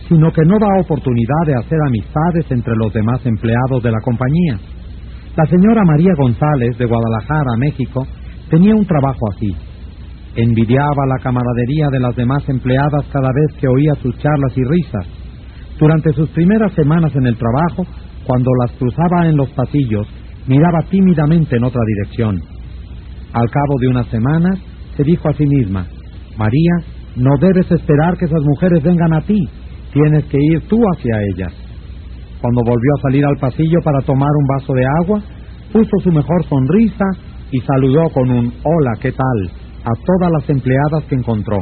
sino que no da oportunidad de hacer amistades entre los demás empleados de la compañía. La señora María González, de Guadalajara, México, tenía un trabajo así. Envidiaba la camaradería de las demás empleadas cada vez que oía sus charlas y risas. Durante sus primeras semanas en el trabajo, cuando las cruzaba en los pasillos, miraba tímidamente en otra dirección. Al cabo de unas semanas, se dijo a sí misma, «María, no debes esperar que esas mujeres vengan a ti, tienes que ir tú hacia ellas». Cuando volvió a salir al pasillo para tomar un vaso de agua, puso su mejor sonrisa y saludó con un «Hola, ¿qué tal?» a todas las empleadas que encontró.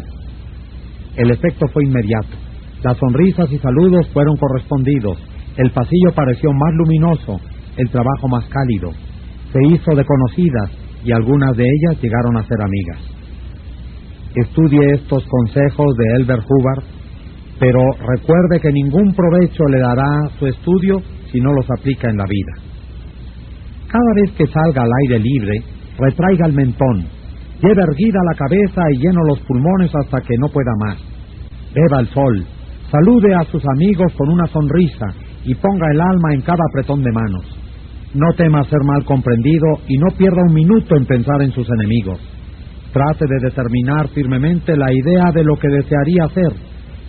El efecto fue inmediato. Las sonrisas y saludos fueron correspondidos. El pasillo pareció más luminoso, el trabajo más cálido. Se hizo de conocidas y algunas de ellas llegaron a ser amigas. Estudie estos consejos de Elbert Hubbard, pero recuerde que ningún provecho le dará su estudio si no los aplica en la vida. Cada vez que salga al aire libre, retraiga el mentón, lleve erguida la cabeza y lleno los pulmones hasta que no pueda más. Beba el sol, salude a sus amigos con una sonrisa y ponga el alma en cada apretón de manos. No tema ser mal comprendido y no pierda un minuto en pensar en sus enemigos. Trate de determinar firmemente la idea de lo que desearía hacer,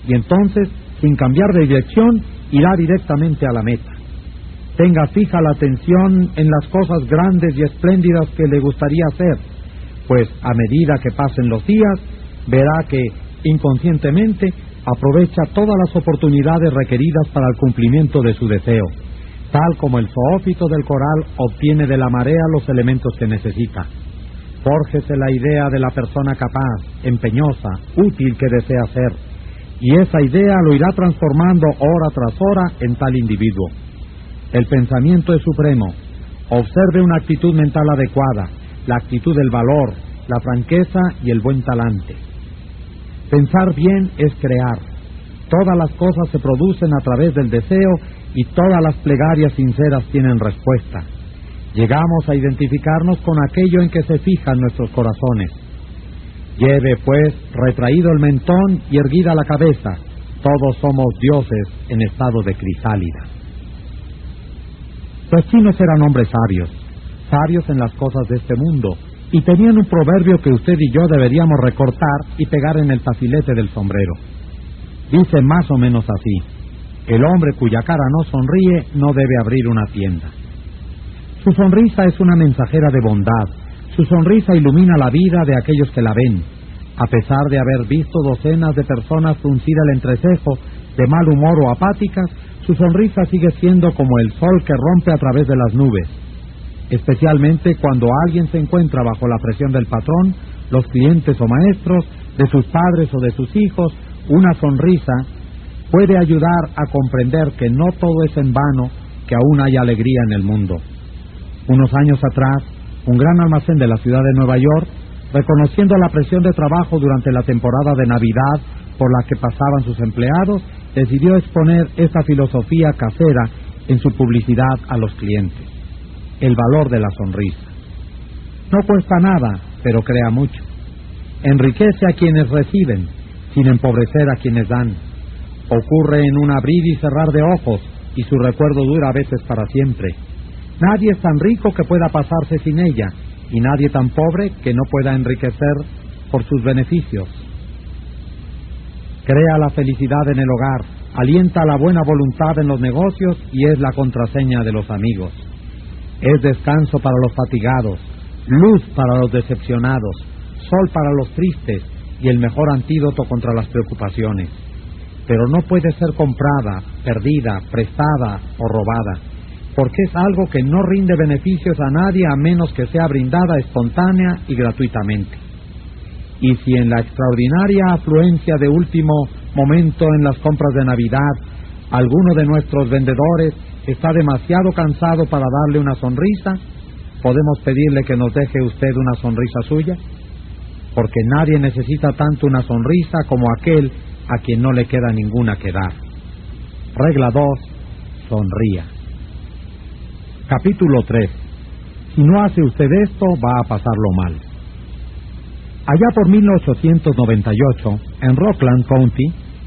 y entonces, sin cambiar de dirección, irá directamente a la meta. Tenga fija la atención en las cosas grandes y espléndidas que le gustaría hacer, pues a medida que pasen los días, verá que, inconscientemente, aprovecha todas las oportunidades requeridas para el cumplimiento de su deseo, tal como el zoófito del coral obtiene de la marea los elementos que necesita. Fórjese la idea de la persona capaz, empeñosa, útil que desea ser, y esa idea lo irá transformando hora tras hora en tal individuo. El pensamiento es supremo. Observe una actitud mental adecuada, la actitud del valor, la franqueza y el buen talante. Pensar bien es crear. Todas las cosas se producen a través del deseo y todas las plegarias sinceras tienen respuesta. Llegamos a identificarnos con aquello en que se fijan nuestros corazones. Lleve, pues, retraído el mentón y erguida la cabeza. Todos somos dioses en estado de crisálida. Los chinos eran hombres sabios, sabios en las cosas de este mundo, y tenían un proverbio que usted y yo deberíamos recortar y pegar en el tafilete del sombrero. Dice más o menos así: el hombre cuya cara no sonríe no debe abrir una tienda. Su sonrisa es una mensajera de bondad. Su sonrisa ilumina la vida de aquellos que la ven. A pesar de haber visto docenas de personas fruncir el entrecejo, de mal humor o apáticas, su sonrisa sigue siendo como el sol que rompe a través de las nubes. especialmente cuando alguien se encuentra bajo la presión del patrón, los clientes o maestros, de sus padres o de sus hijos. Una sonrisa puede ayudar a comprender que no todo es en vano, que aún hay alegría en el mundo. Unos años atrás, un gran almacén de la ciudad de Nueva York, reconociendo la presión de trabajo durante la temporada de Navidad por la que pasaban sus empleados, decidió exponer esta filosofía casera en su publicidad a los clientes. El valor de la sonrisa. No cuesta nada, pero crea mucho. Enriquece a quienes reciben, sin empobrecer a quienes dan. Ocurre en un abrir y cerrar de ojos, y su recuerdo dura a veces para siempre. Nadie es tan rico que pueda pasarse sin ella, y nadie tan pobre que no pueda enriquecer por sus beneficios. Crea la felicidad en el hogar, alienta la buena voluntad en los negocios y es la contraseña de los amigos. Es descanso para los fatigados, luz para los decepcionados, sol para los tristes y el mejor antídoto contra las preocupaciones. Pero no puede ser comprada, perdida, prestada o robada, porque es algo que no rinde beneficios a nadie a menos que sea brindada espontánea y gratuitamente. Y si en la extraordinaria afluencia de último momento en las compras de Navidad, alguno de nuestros vendedores está demasiado cansado para darle una sonrisa, ¿podemos pedirle que nos deje usted una sonrisa suya? Porque nadie necesita tanto una sonrisa como aquel a quien no le queda ninguna que dar. Regla dos. Sonría. Capítulo tres. Si no hace usted esto, va a pasarlo mal. Allá por mil ochocientos noventa y ocho, en Rockland County,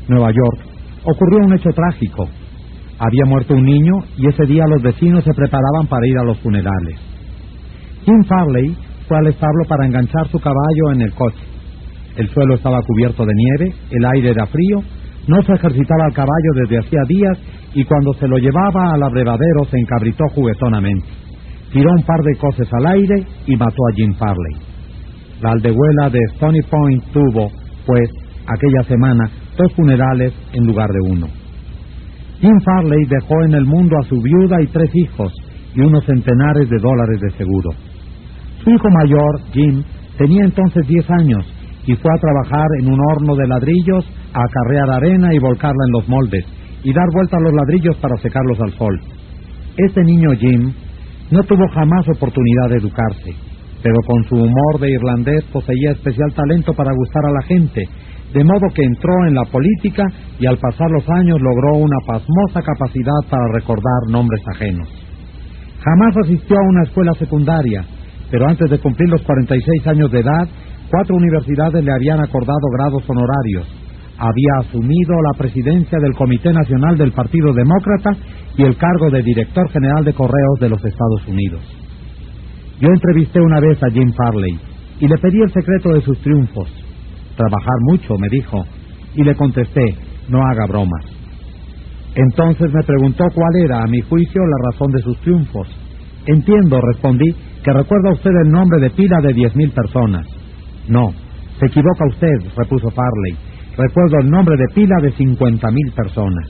Nueva York, ocurrió un hecho trágico. Había muerto un niño y ese día los vecinos se preparaban para ir a los funerales. Jim Farley fue al establo para enganchar su caballo en el coche. El suelo estaba cubierto de nieve, el aire era frío, no se ejercitaba el caballo desde hacía días y cuando se lo llevaba al abrevadero se encabritó juguetonamente. Tiró un par de coces al aire y mató a Jim Farley. La aldehuela de Stony Point tuvo, pues, aquella semana, dos funerales en lugar de uno. Jim Farley dejó en el mundo a su viuda y tres hijos y unos centenares de dólares de seguro. Su hijo mayor, Jim, tenía entonces diez años y fue a trabajar en un horno de ladrillos, a acarrear arena y volcarla en los moldes y dar vuelta a los ladrillos para secarlos al sol. Este niño Jim no tuvo jamás oportunidad de educarse, pero con su humor de irlandés poseía especial talento para gustar a la gente, de modo que entró en la política y al pasar los años logró una pasmosa capacidad para recordar nombres ajenos. Jamás asistió a una escuela secundaria, pero antes de cumplir los cuarenta y seis años de edad, cuatro universidades le habían acordado grados honorarios. Había asumido la presidencia del Comité Nacional del Partido Demócrata y el cargo de Director General de Correos de los Estados Unidos. Yo entrevisté una vez a Jim Farley y le pedí el secreto de sus triunfos. Trabajar mucho, me dijo, y le contesté, no haga bromas. Entonces me preguntó cuál era, a mi juicio, la razón de sus triunfos. Entiendo, respondí, que recuerda usted el nombre de pila de diez mil personas. No, se equivoca usted, repuso Farley, recuerdo el nombre de pila de cincuenta mil personas.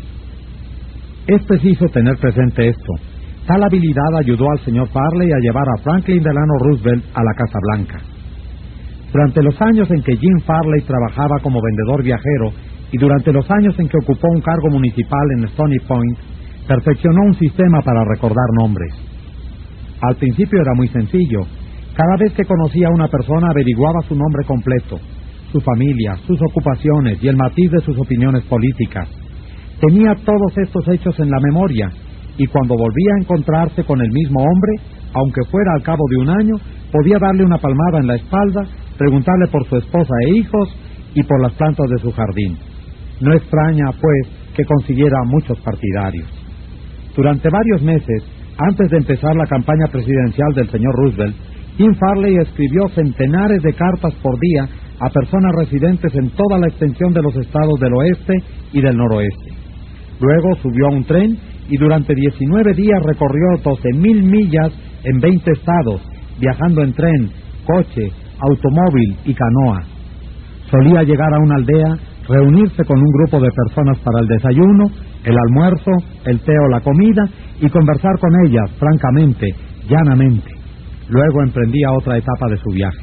Es preciso tener presente esto. Tal habilidad ayudó al señor Farley a llevar a Franklin Delano Roosevelt a la Casa Blanca. Durante los años en que Jim Farley trabajaba como vendedor viajero y durante los años en que ocupó un cargo municipal en Stony Point, perfeccionó un sistema para recordar nombres. Al principio era muy sencillo. Cada vez que conocía a una persona averiguaba su nombre completo, su familia, sus ocupaciones y el matiz de sus opiniones políticas. Tenía todos estos hechos en la memoria y cuando volvía a encontrarse con el mismo hombre, aunque fuera al cabo de un año, podía darle una palmada en la espalda, preguntarle por su esposa e hijos y por las plantas de su jardín. No extraña, pues, que consiguiera muchos partidarios. Durante varios meses, antes de empezar la campaña presidencial del señor Roosevelt, Jim Farley escribió centenares de cartas por día a personas residentes en toda la extensión de los estados del oeste y del noroeste. Luego subió a un tren y durante diecinueve días recorrió doce mil millas en veinte estados, viajando en tren, coche, automóvil y canoa. Solía llegar a una aldea, reunirse con un grupo de personas para el desayuno, el almuerzo, el té o la comida y conversar con ellas, francamente, llanamente. Luego emprendía otra etapa de su viaje.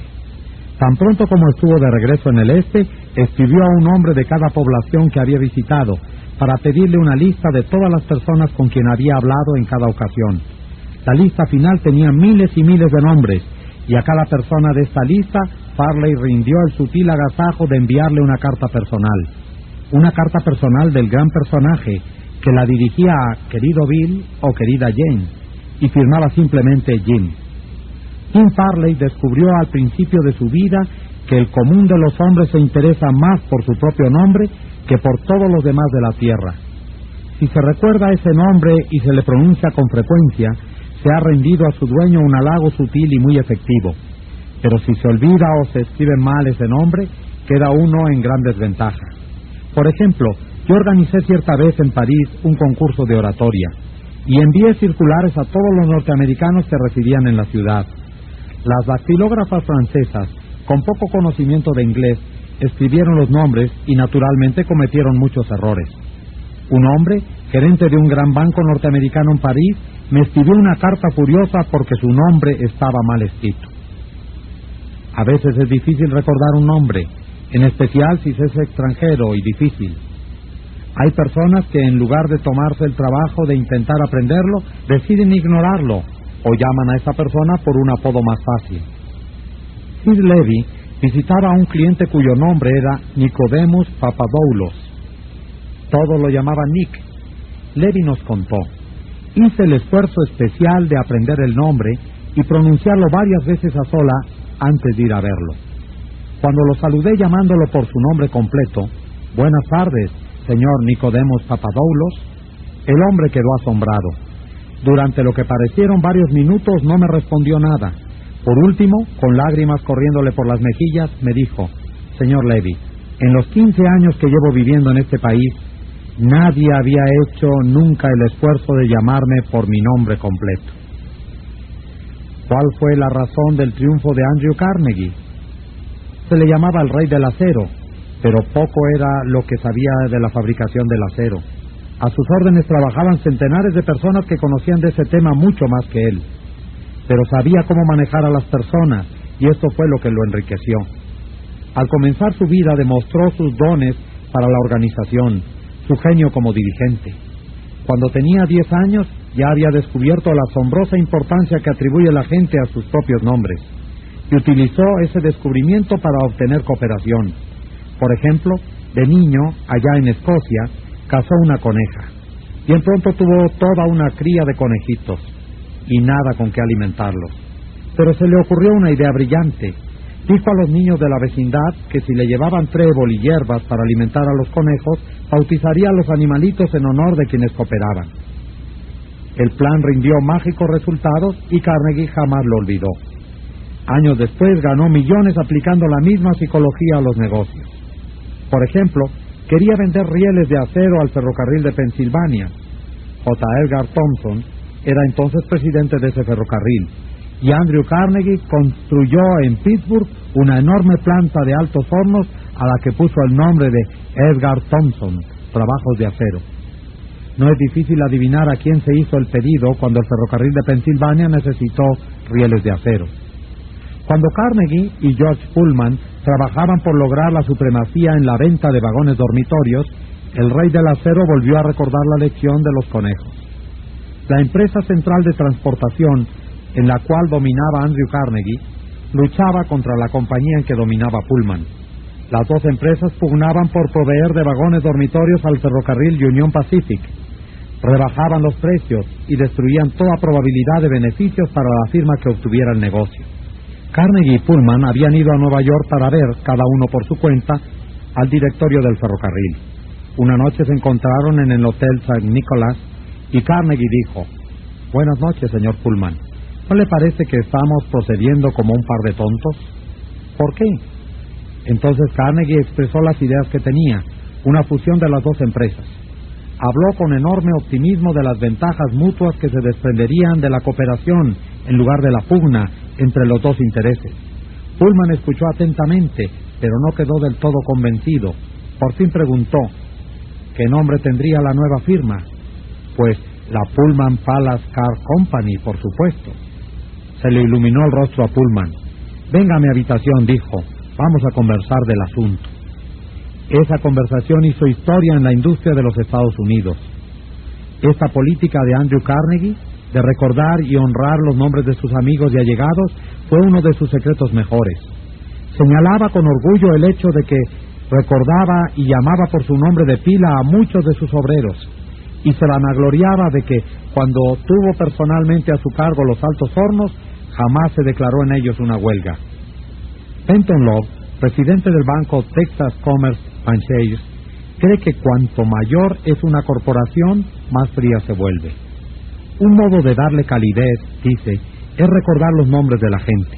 Tan pronto como estuvo de regreso en el este, escribió a un hombre de cada población que había visitado para pedirle una lista de todas las personas con quien había hablado en cada ocasión. La lista final tenía miles y miles de nombres, y a cada persona de esta lista Farley rindió el sutil agasajo de enviarle una carta personal. Una carta personal del gran personaje que la dirigía a querido Bill o querida Jane y firmaba simplemente Jim. Jim Farley descubrió al principio de su vida que el común de los hombres se interesa más por su propio nombre que por todos los demás de la tierra. Si se recuerda ese nombre y se le pronuncia con frecuencia, se ha rendido a su dueño un halago sutil y muy efectivo. Pero si se olvida o se escribe mal ese nombre, queda uno en gran desventaja. Por ejemplo, yo organicé cierta vez en París un concurso de oratoria y envié circulares a todos los norteamericanos que residían en la ciudad. Las dactilógrafas francesas, con poco conocimiento de inglés, escribieron los nombres y naturalmente cometieron muchos errores. Un hombre, gerente de un gran banco norteamericano en París, me escribió una carta furiosa porque su nombre estaba mal escrito. A veces es difícil recordar un nombre, en especial si es extranjero y difícil. Hay personas que en lugar de tomarse el trabajo de intentar aprenderlo, deciden ignorarlo o llaman a esa persona por un apodo más fácil. Sid Levy visitaba a un cliente cuyo nombre era Nicodemus Papadoulos. Todos lo llamaban Nick. Levy nos contó: hice el esfuerzo especial de aprender el nombre y pronunciarlo varias veces a sola antes de ir a verlo. Cuando lo saludé llamándolo por su nombre completo, «Buenas tardes, señor Nicodemus Papadoulos», el hombre quedó asombrado. Durante lo que parecieron varios minutos no me respondió nada. Por último, con lágrimas corriéndole por las mejillas, me dijo: «Señor Levy, en los quince años que llevo viviendo en este país, nadie había hecho nunca el esfuerzo de llamarme por mi nombre completo». ¿Cuál fue la razón del triunfo de Andrew Carnegie? Se le llamaba el rey del acero, pero poco era lo que sabía de la fabricación del acero. A sus órdenes trabajaban centenares de personas que conocían de ese tema mucho más que él. Pero sabía cómo manejar a las personas, y esto fue lo que lo enriqueció. Al comenzar su vida demostró sus dones para la organización, su genio como dirigente. Cuando tenía diez años ya había descubierto la asombrosa importancia que atribuye la gente a sus propios nombres, y utilizó ese descubrimiento para obtener cooperación. Por ejemplo, de niño, allá en Escocia, cazó una coneja. Bien pronto tuvo toda una cría de conejitos, y nada con qué alimentarlos. Pero se le ocurrió una idea brillante. Dijo a los niños de la vecindad que si le llevaban trébol y hierbas para alimentar a los conejos, bautizaría a los animalitos en honor de quienes cooperaban. El plan rindió mágicos resultados y Carnegie jamás lo olvidó. Años después ganó millones aplicando la misma psicología a los negocios. Por ejemplo, quería vender rieles de acero al ferrocarril de Pensilvania. J. Edgar Thompson era entonces presidente de ese ferrocarril, y Andrew Carnegie construyó en Pittsburgh una enorme planta de altos hornos a la que puso el nombre de Edgar Thompson, trabajos de acero. No es difícil adivinar a quién se hizo el pedido cuando el ferrocarril de Pensilvania necesitó rieles de acero. Cuando Carnegie y George Pullman trabajaban por lograr la supremacía en la venta de vagones dormitorios, el rey del acero volvió a recordar la lección de los conejos. La empresa central de transportación, en la cual dominaba Andrew Carnegie, luchaba contra la compañía en que dominaba Pullman. Las dos empresas pugnaban por proveer de vagones dormitorios al ferrocarril Union Pacific. Rebajaban los precios y destruían toda probabilidad de beneficios para la firma que obtuviera el negocio. Carnegie y Pullman habían ido a Nueva York para ver, cada uno por su cuenta, al directorio del ferrocarril. Una noche se encontraron en el Hotel Saint Nicholas y Carnegie dijo: «Buenas noches, señor Pullman. ¿No le parece que estamos procediendo como un par de tontos?». «¿Por qué?». Entonces Carnegie expresó las ideas que tenía, una fusión de las dos empresas. Habló con enorme optimismo de las ventajas mutuas que se desprenderían de la cooperación en lugar de la pugna entre los dos intereses. Pullman escuchó atentamente, pero no quedó del todo convencido. Por fin preguntó: «¿Qué nombre tendría la nueva firma?». «Pues la Pullman Palace Car Company, por supuesto». Se le iluminó el rostro a Pullman. «Venga a mi habitación», dijo. «Vamos a conversar del asunto». Esa conversación hizo historia en la industria de los Estados Unidos. Esta política de Andrew Carnegie, de recordar y honrar los nombres de sus amigos y allegados, fue uno de sus secretos mejores. Señalaba con orgullo el hecho de que recordaba y llamaba por su nombre de pila a muchos de sus obreros, y se vanagloriaba de que, cuando tuvo personalmente a su cargo los altos hornos, jamás se declaró en ellos una huelga. Fenton Love, presidente del banco Texas Commerce and Chase, cree que cuanto mayor es una corporación, más fría se vuelve. Un modo de darle calidez, dice, es recordar los nombres de la gente.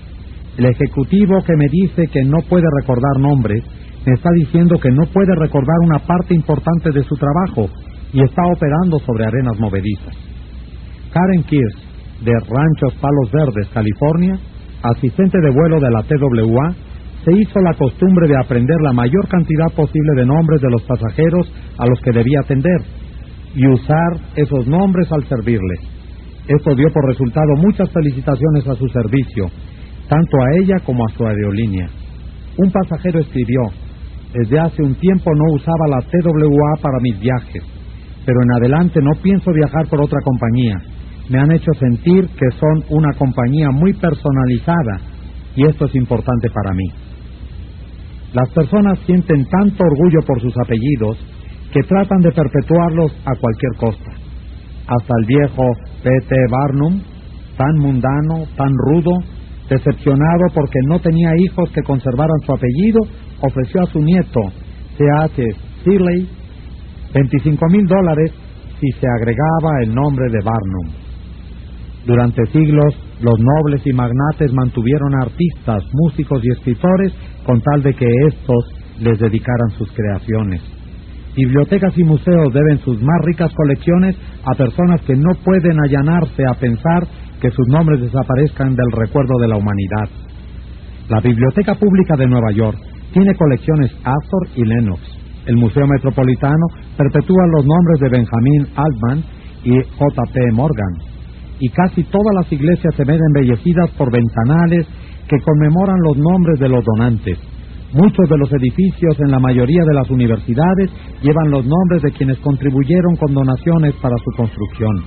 El ejecutivo que me dice que no puede recordar nombres, me está diciendo que no puede recordar una parte importante de su trabajo y está operando sobre arenas movedizas. Karen Kearse, de Ranchos Palos Verdes, California, asistente de vuelo de la T W A, se hizo la costumbre de aprender la mayor cantidad posible de nombres de los pasajeros a los que debía atender y usar esos nombres al servirles. Esto dio por resultado muchas felicitaciones a su servicio, tanto a ella como a su aerolínea. Un pasajero escribió: «Desde hace un tiempo no usaba la T W A para mis viajes, pero en adelante no pienso viajar por otra compañía. Me han hecho sentir que son una compañía muy personalizada y esto es importante para mí». Las personas sienten tanto orgullo por sus apellidos que tratan de perpetuarlos a cualquier costa. Hasta el viejo P T Barnum, tan mundano, tan rudo, decepcionado porque no tenía hijos que conservaran su apellido, ofreció a su nieto, C H Seeley, veinticinco mil dólares si se agregaba el nombre de Barnum. Durante siglos, los nobles y magnates mantuvieron a artistas, músicos y escritores con tal de que estos les dedicaran sus creaciones. Bibliotecas y museos deben sus más ricas colecciones a personas que no pueden allanarse a pensar que sus nombres desaparezcan del recuerdo de la humanidad. La Biblioteca Pública de Nueva York tiene colecciones Astor y Lenox. El Museo Metropolitano perpetúa los nombres de Benjamin Altman y J P Morgan. Y casi todas las iglesias se ven embellecidas por ventanales que conmemoran los nombres de los donantes. Muchos de los edificios en la mayoría de las universidades llevan los nombres de quienes contribuyeron con donaciones para su construcción.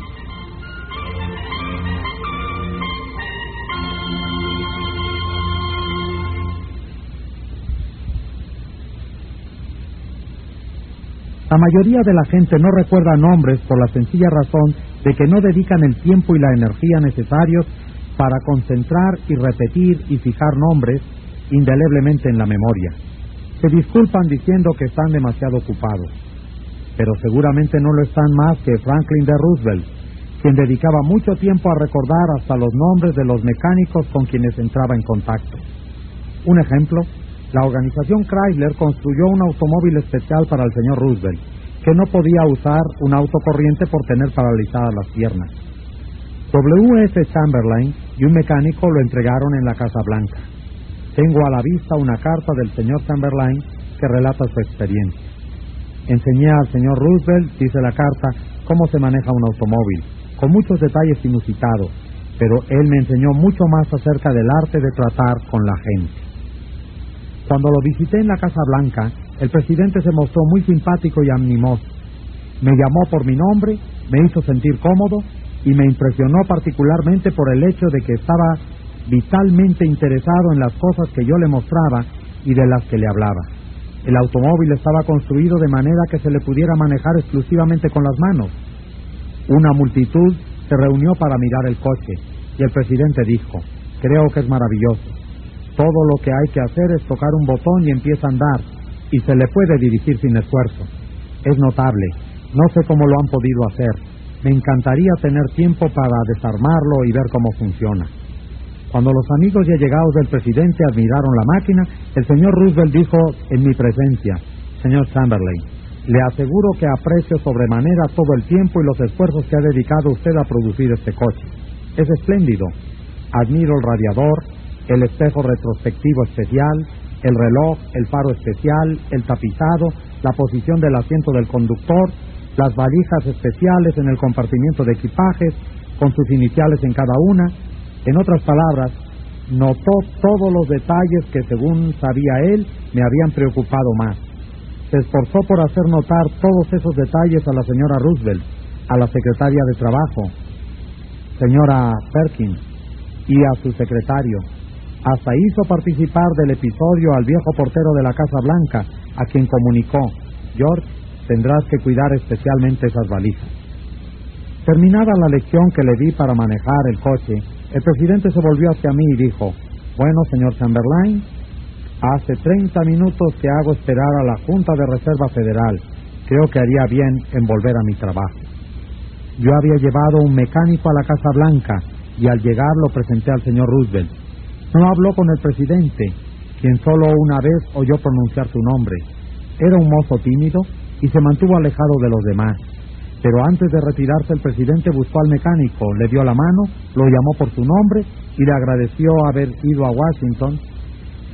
La mayoría de la gente no recuerda nombres por la sencilla razón de que no dedican el tiempo y la energía necesarios para concentrar y repetir y fijar nombres indeleblemente en la memoria. Se disculpan diciendo que están demasiado ocupados, pero seguramente no lo están más que Franklin D. Roosevelt, quien dedicaba mucho tiempo a recordar hasta los nombres de los mecánicos con quienes entraba en contacto. Un ejemplo: la organización Chrysler construyó un automóvil especial para el señor Roosevelt, que no podía usar un auto corriente por tener paralizadas las piernas. W S Chamberlain y un mecánico lo entregaron en la Casa Blanca. Tengo a la vista una carta del señor Chamberlain que relata su experiencia. Enseñé al señor Roosevelt, dice la carta, cómo se maneja un automóvil, con muchos detalles inusitados, pero él me enseñó mucho más acerca del arte de tratar con la gente. Cuando lo visité en la Casa Blanca, el presidente se mostró muy simpático y animoso. Me llamó por mi nombre, me hizo sentir cómodo y me impresionó particularmente por el hecho de que estaba vitalmente interesado en las cosas que yo le mostraba y de las que le hablaba. El automóvil estaba construido de manera que se le pudiera manejar exclusivamente con las manos. Una multitud se reunió para mirar el coche y el presidente dijo: «Creo que es maravilloso. Todo lo que hay que hacer es tocar un botón y empieza a andar, y se le puede dirigir sin esfuerzo. Es notable. No sé cómo lo han podido hacer. Me encantaría tener tiempo para desarmarlo y ver cómo funciona». Cuando los amigos y allegados del presidente admiraron la máquina, el señor Roosevelt dijo en mi presencia: «Señor Chamberlain, le aseguro que aprecio sobremanera todo el tiempo y los esfuerzos que ha dedicado usted a producir este coche. Es espléndido. Admiro el radiador, el espejo retrospectivo especial, el reloj, el faro especial, el tapizado, la posición del asiento del conductor, las valijas especiales en el compartimiento de equipajes, con sus iniciales en cada una, En otras palabras, notó todos los detalles que, según sabía él, me habían preocupado más. Se esforzó por hacer notar todos esos detalles a la señora Roosevelt, a la secretaria de Trabajo, señora Perkins, y a su secretario. Hasta hizo participar del episodio al viejo portero de la Casa Blanca, a quien comunicó: George, tendrás que cuidar especialmente esas valijas. Terminada la lección que le di para manejar el coche, el presidente se volvió hacia mí y dijo: Bueno, señor Chamberlain, hace treinta minutos que hago esperar a la Junta de Reserva Federal. Creo que haría bien en volver a mi trabajo. Yo había llevado un mecánico a la Casa Blanca y al llegar lo presenté al señor Roosevelt. No habló con el presidente, quien solo una vez oyó pronunciar su nombre. Era un mozo tímido y se mantuvo alejado de los demás. Pero antes de retirarse, el presidente buscó al mecánico, le dio la mano, lo llamó por su nombre y le agradeció haber ido a Washington.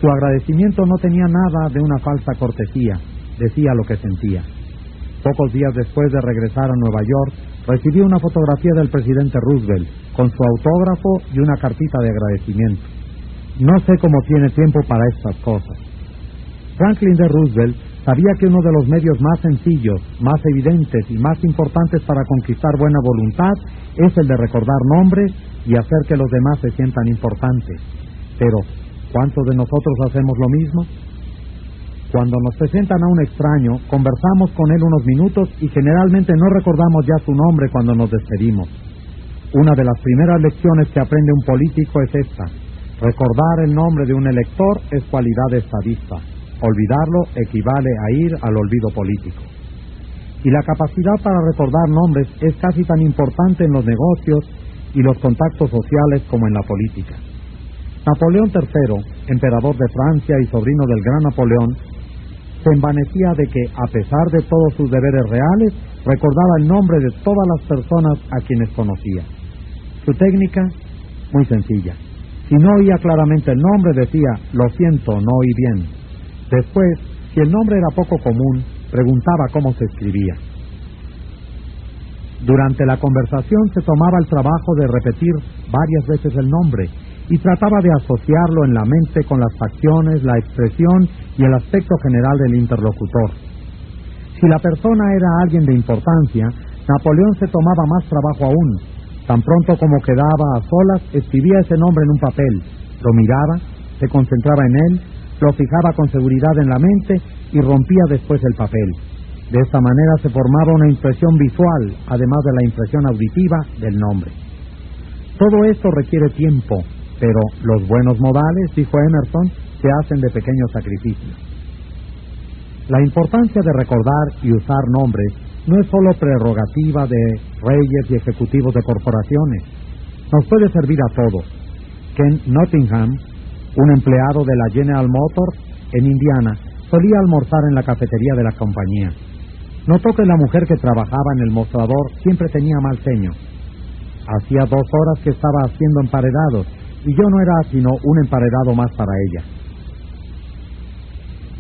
Su agradecimiento no tenía nada de una falsa cortesía, decía lo que sentía. Pocos días después de regresar a Nueva York, recibí una fotografía del presidente Roosevelt, con su autógrafo y una cartita de agradecimiento. No sé cómo tiene tiempo para estas cosas. Franklin D. Roosevelt sabía que uno de los medios más sencillos, más evidentes y más importantes para conquistar buena voluntad es el de recordar nombres y hacer que los demás se sientan importantes. Pero, ¿cuántos de nosotros hacemos lo mismo? Cuando nos presentan a un extraño, conversamos con él unos minutos y generalmente no recordamos ya su nombre cuando nos despedimos. Una de las primeras lecciones que aprende un político es esta: recordar el nombre de un elector es cualidad de estadista. Olvidarlo equivale a ir al olvido político. Y la capacidad para recordar nombres es casi tan importante en los negocios y los contactos sociales como en la política. Napoleón tercero, emperador de Francia y sobrino del gran Napoleón, se envanecía de que, a pesar de todos sus deberes reales, recordaba el nombre de todas las personas a quienes conocía. Su técnica, muy sencilla. Si no oía claramente el nombre, decía: lo siento, no oí bien. Después, si el nombre era poco común, preguntaba cómo se escribía. Durante la conversación se tomaba el trabajo de repetir varias veces el nombre y trataba de asociarlo en la mente con las facciones, la expresión y el aspecto general del interlocutor. Si la persona era alguien de importancia, Napoleón se tomaba más trabajo aún. Tan pronto como quedaba a solas, escribía ese nombre en un papel, lo miraba, se concentraba en él, lo fijaba con seguridad en la mente y rompía después el papel. De esta manera se formaba una impresión visual, además de la impresión auditiva del nombre. Todo esto requiere tiempo, pero los buenos modales, dijo Emerson, se hacen de pequeños sacrificios. La importancia de recordar y usar nombres no es solo prerrogativa de reyes y ejecutivos de corporaciones. Nos puede servir a todos. Ken Nottingham, un empleado de la General Motors en Indiana, solía almorzar en la cafetería de la compañía. Notó que la mujer que trabajaba en el mostrador siempre tenía mal ceño. Hacía dos horas que estaba haciendo emparedados, y yo no era sino un emparedado más para ella.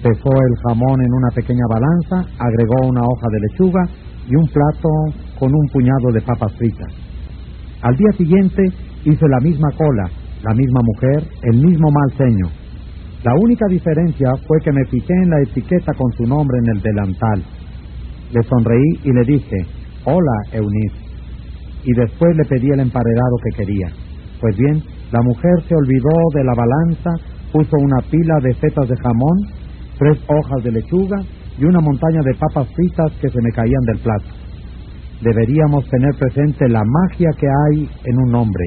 Pesó el jamón en una pequeña balanza, agregó una hoja de lechuga y un plato con un puñado de papas fritas. Al día siguiente hizo la misma cola, la misma mujer, el mismo mal ceño. La única diferencia fue que me fijé en la etiqueta con su nombre en el delantal. Le sonreí y le dije: Hola, Eunice. Y después le pedí el emparedado que quería. Pues bien, la mujer se olvidó de la balanza, puso una pila de fetas de jamón, tres hojas de lechuga y una montaña de papas fritas que se me caían del plato. Deberíamos tener presente la magia que hay en un nombre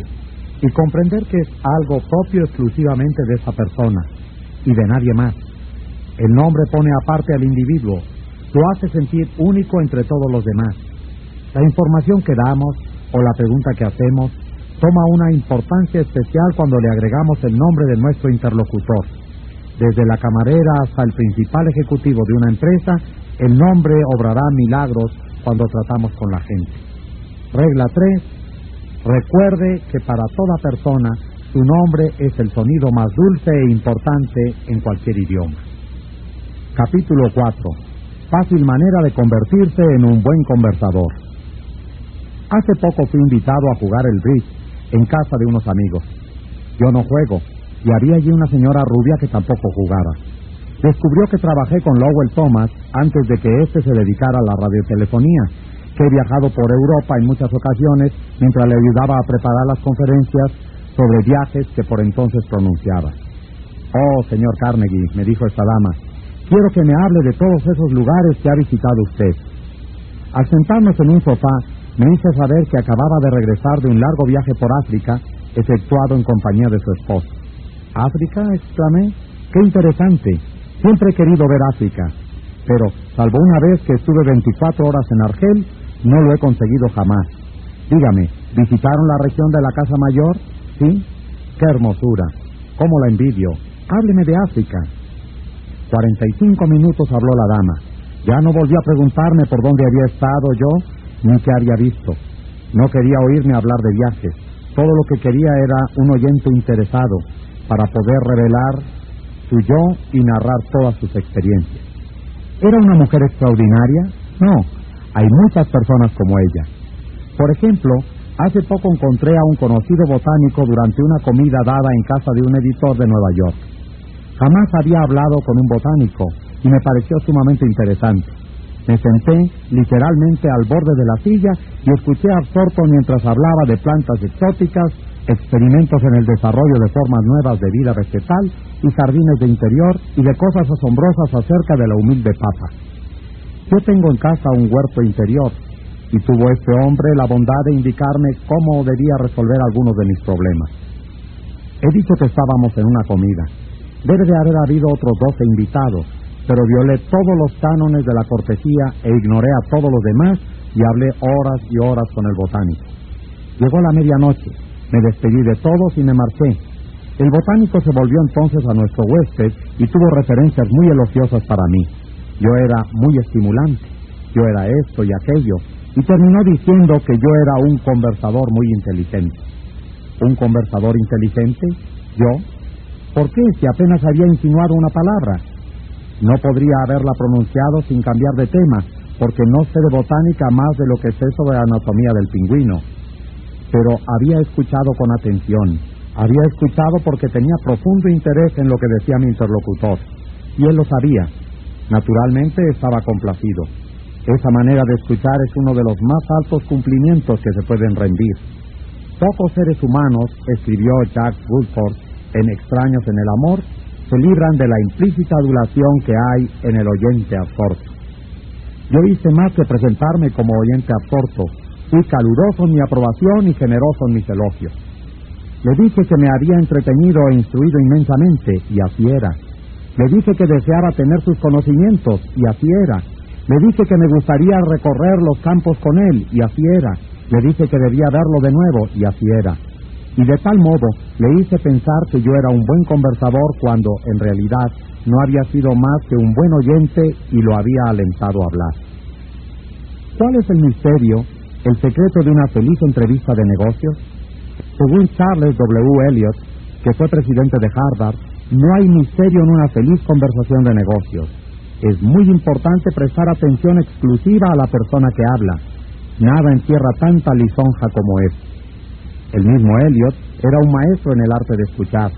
y comprender que es algo propio exclusivamente de esa persona y de nadie más. El nombre pone aparte al individuo, lo hace sentir único entre todos los demás. La información que damos o la pregunta que hacemos toma una importancia especial cuando le agregamos el nombre de nuestro interlocutor. Desde la camarera hasta el principal ejecutivo de una empresa, el nombre obrará milagros cuando tratamos con la gente. Regla tres. Recuerde que para toda persona su nombre es el sonido más dulce e importante en cualquier idioma. Capítulo cuatro. Fácil manera de convertirse en un buen conversador. Hace poco fui invitado a jugar el bridge en casa de unos amigos. Yo no juego, y había allí una señora rubia que tampoco jugaba. Descubrió que trabajé con Lowell Thomas antes de que éste se dedicara a la radiotelefonía, que he viajado por Europa en muchas ocasiones mientras le ayudaba a preparar las conferencias sobre viajes que por entonces pronunciaba. Oh, señor Carnegie, me dijo esta dama, quiero que me hable de todos esos lugares que ha visitado usted. Al sentarnos en un sofá, me hizo saber que acababa de regresar de un largo viaje por África, efectuado en compañía de su esposo. ¿África?, exclamé. ¡Qué interesante! Siempre he querido ver África, pero, salvo una vez que estuve veinticuatro horas en Argel, no lo he conseguido jamás. Dígame, ¿visitaron la región de la Casa Mayor? ¿Sí? ¡Qué hermosura! ¡Cómo la envidio! ¡Hábleme de África! cuarenta y cinco minutos habló la dama. Ya no volvió a preguntarme por dónde había estado yo, ni qué había visto. No quería oírme hablar de viajes. Todo lo que quería era un oyente interesado para poder revelar su yo y narrar todas sus experiencias. ¿Era una mujer extraordinaria? No, hay muchas personas como ella. Por ejemplo, hace poco encontré a un conocido botánico durante una comida dada en casa de un editor de Nueva York. Jamás había hablado con un botánico y me pareció sumamente interesante. Me senté literalmente al borde de la silla y escuché absorto mientras hablaba de plantas exóticas, experimentos en el desarrollo de formas nuevas de vida vegetal y jardines de interior y de cosas asombrosas acerca de la humilde papa. Yo tengo en casa un huerto interior y tuvo este hombre la bondad de indicarme cómo debía resolver algunos de mis problemas. He dicho que estábamos en una comida. Debe de haber habido otros doce invitados, pero violé todos los cánones de la cortesía e ignoré a todos los demás y hablé horas y horas con el botánico. Llegó la medianoche, me despedí de todos y me marché. El botánico se volvió entonces a nuestro huésped y tuvo referencias muy elogiosas para mí. Yo era muy estimulante, yo era esto y aquello, y terminó diciendo que yo era un conversador muy inteligente. ¿Un conversador inteligente? ¿Yo? ¿Por qué? Si apenas había insinuado una palabra. No podría haberla pronunciado sin cambiar de tema, porque no sé de botánica más de lo que sé sobre la anatomía del pingüino. Pero había escuchado con atención, había escuchado porque tenía profundo interés en lo que decía mi interlocutor, y él lo sabía. Naturalmente estaba complacido. Esa manera de escuchar es uno de los más altos cumplimientos que se pueden rendir. Pocos seres humanos, escribió Jack Woodford en Extraños en el Amor, se libran de la implícita adulación que hay en el oyente absorto. Yo hice más que presentarme como oyente absorto, fui caluroso en mi aprobación y generoso en mis elogios. Le dije que me había entretenido e instruido inmensamente, y así era. Le dije que deseaba tener sus conocimientos, y así era. Le dije que me gustaría recorrer los campos con él, y así era. Le dije que debía verlo de nuevo, y así era. Y de tal modo le hice pensar que yo era un buen conversador cuando, en realidad, no había sido más que un buen oyente y lo había alentado a hablar. ¿Cuál es el misterio, el secreto de una feliz entrevista de negocios? Según Charles W. Eliot, que fue presidente de Harvard, no hay misterio en una feliz conversación de negocios. Es muy importante prestar atención exclusiva a la persona que habla. Nada encierra tanta lisonja como es. El mismo Eliot era un maestro en el arte de escuchar.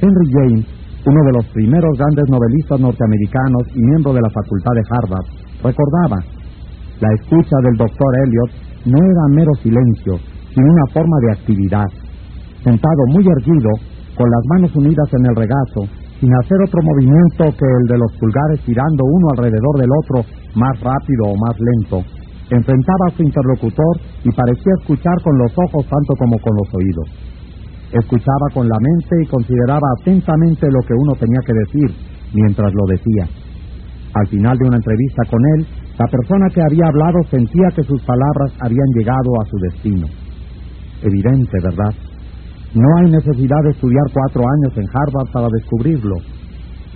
Henry James, uno de los primeros grandes novelistas norteamericanos y miembro de la Facultad de Harvard, recordaba: la escucha del doctor Eliot no era mero silencio, sino una forma de actividad. Sentado muy erguido, con las manos unidas en el regazo, sin hacer otro movimiento que el de los pulgares girando uno alrededor del otro, más rápido o más lento, enfrentaba a su interlocutor y parecía escuchar con los ojos tanto como con los oídos. Escuchaba con la mente y consideraba atentamente lo que uno tenía que decir mientras lo decía. Al final de una entrevista con él, la persona que había hablado sentía que sus palabras habían llegado a su destino. Evidente, ¿verdad? No hay necesidad de estudiar cuatro años en Harvard para descubrirlo.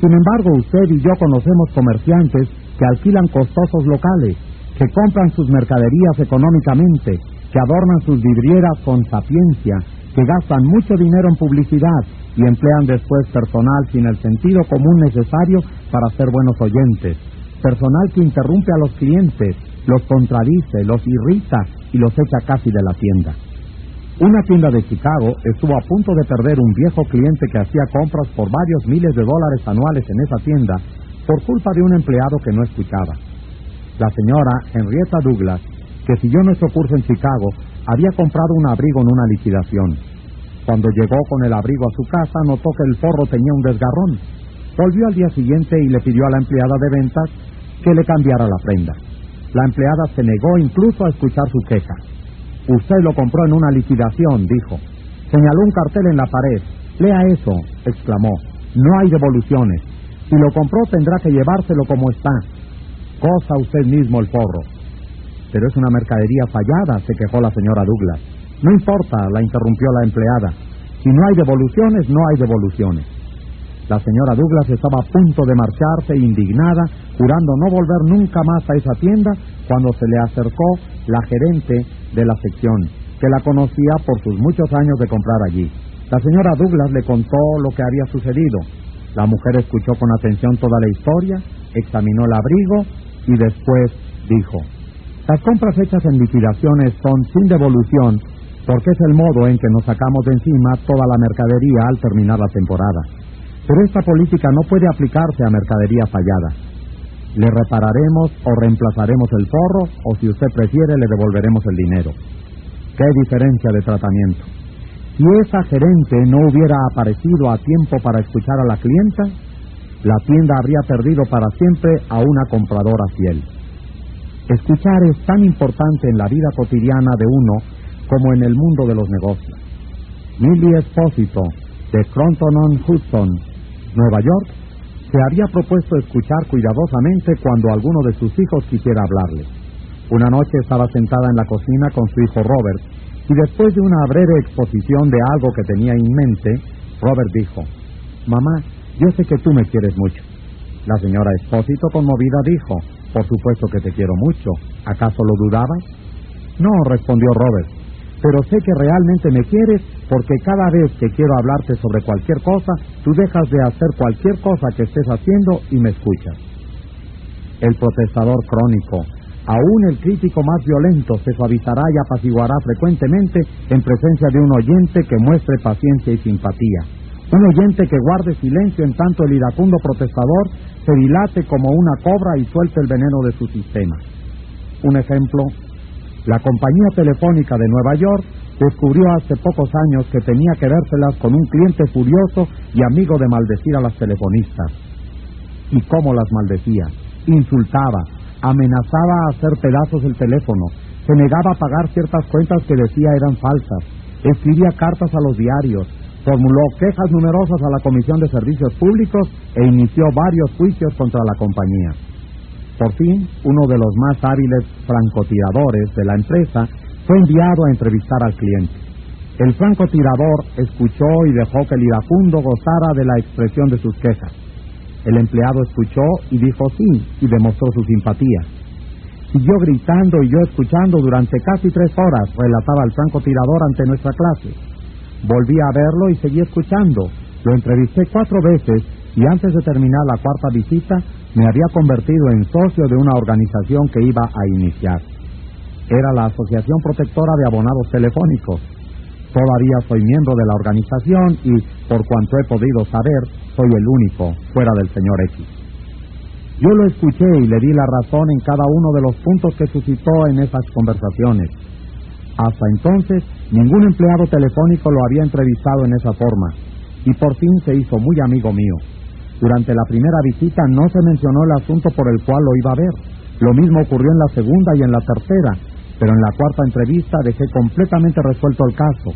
Sin embargo, usted y yo conocemos comerciantes que alquilan costosos locales, que compran sus mercaderías económicamente, que adornan sus vidrieras con sapiencia, que gastan mucho dinero en publicidad y emplean después personal sin el sentido común necesario para ser buenos oyentes, personal que interrumpe a los clientes, los contradice, los irrita y los echa casi de la tienda. Una tienda de Chicago estuvo a punto de perder un viejo cliente que hacía compras por varios miles de dólares anuales en esa tienda por culpa de un empleado que no escuchaba. La señora Henrietta Douglas, que siguió nuestro curso en Chicago, había comprado un abrigo en una liquidación. Cuando llegó con el abrigo a su casa, notó que el forro tenía un desgarrón. Volvió al día siguiente y le pidió a la empleada de ventas que le cambiara la prenda. La empleada se negó incluso a escuchar su queja. «Usted lo compró en una liquidación», dijo. Señaló un cartel en la pared. «Lea eso», exclamó. «No hay devoluciones. Si lo compró tendrá que llevárselo como está. Cosa usted mismo el forro». «Pero es una mercadería fallada», se quejó la señora Douglas. «No importa», la interrumpió la empleada. «Si no hay devoluciones, no hay devoluciones». La señora Douglas estaba a punto de marcharse, indignada, jurando no volver nunca más a esa tienda, cuando se le acercó la gerente de la sección, que la conocía por sus muchos años de comprar allí. La señora Douglas le contó lo que había sucedido. La mujer escuchó con atención toda la historia, examinó el abrigo y después dijo: «Las compras hechas en liquidaciones son sin devolución, porque es el modo en que nos sacamos de encima toda la mercadería al terminar la temporada. Pero esta política no puede aplicarse a mercadería fallada. Le repararemos o reemplazaremos el forro, o si usted prefiere le devolveremos el dinero». ¡Qué diferencia de tratamiento! Si esa gerente no hubiera aparecido a tiempo para escuchar a la clienta, la tienda habría perdido para siempre a una compradora fiel. Escuchar es tan importante en la vida cotidiana de uno como en el mundo de los negocios. Milly Espósito, de Crompton on Hudson, Nueva York, se había propuesto escuchar cuidadosamente cuando alguno de sus hijos quisiera hablarle. Una noche estaba sentada en la cocina con su hijo Robert, y después de una breve exposición de algo que tenía en mente, Robert dijo: «Mamá, yo sé que tú me quieres mucho». La señora Espósito, conmovida, dijo: «Por supuesto que te quiero mucho. ¿Acaso lo dudabas?». «No», respondió Robert, «pero sé que realmente me quieres, porque cada vez que quiero hablarte sobre cualquier cosa, tú dejas de hacer cualquier cosa que estés haciendo y me escuchas». El protestador crónico, aún el crítico más violento, se suavizará y apaciguará frecuentemente en presencia de un oyente que muestre paciencia y simpatía, un oyente que guarde silencio en tanto el iracundo protestador se dilate como una cobra y suelte el veneno de su sistema. Un ejemplo: la Compañía Telefónica de Nueva York descubrió hace pocos años que tenía que vérselas con un cliente furioso y amigo de maldecir a las telefonistas. ¿Y cómo las maldecía? Insultaba, amenazaba a hacer pedazos el teléfono, se negaba a pagar ciertas cuentas que decía eran falsas, escribía cartas a los diarios, formuló quejas numerosas a la Comisión de Servicios Públicos e inició varios juicios contra la compañía. Por fin, uno de los más hábiles francotiradores de la empresa fue enviado a entrevistar al cliente. El francotirador escuchó y dejó que el iracundo gozara de la expresión de sus quejas. El empleado escuchó y dijo sí, y demostró su simpatía. Siguió gritando y yo escuchando durante casi tres horas, relataba el francotirador ante nuestra clase. Volví a verlo y seguí escuchando. Lo entrevisté cuatro veces y antes de terminar la cuarta visita, me había convertido en socio de una organización que iba a iniciar. Era la Asociación Protectora de Abonados Telefónicos. Todavía soy miembro de la organización y, por cuanto he podido saber, soy el único, fuera del señor X. Yo lo escuché y le di la razón en cada uno de los puntos que suscitó en esas conversaciones. Hasta entonces, ningún empleado telefónico lo había entrevistado en esa forma, y por fin se hizo muy amigo mío. Durante la primera visita no se mencionó el asunto por el cual lo iba a ver. Lo mismo ocurrió en la segunda y en la tercera, pero en la cuarta entrevista dejé completamente resuelto el caso.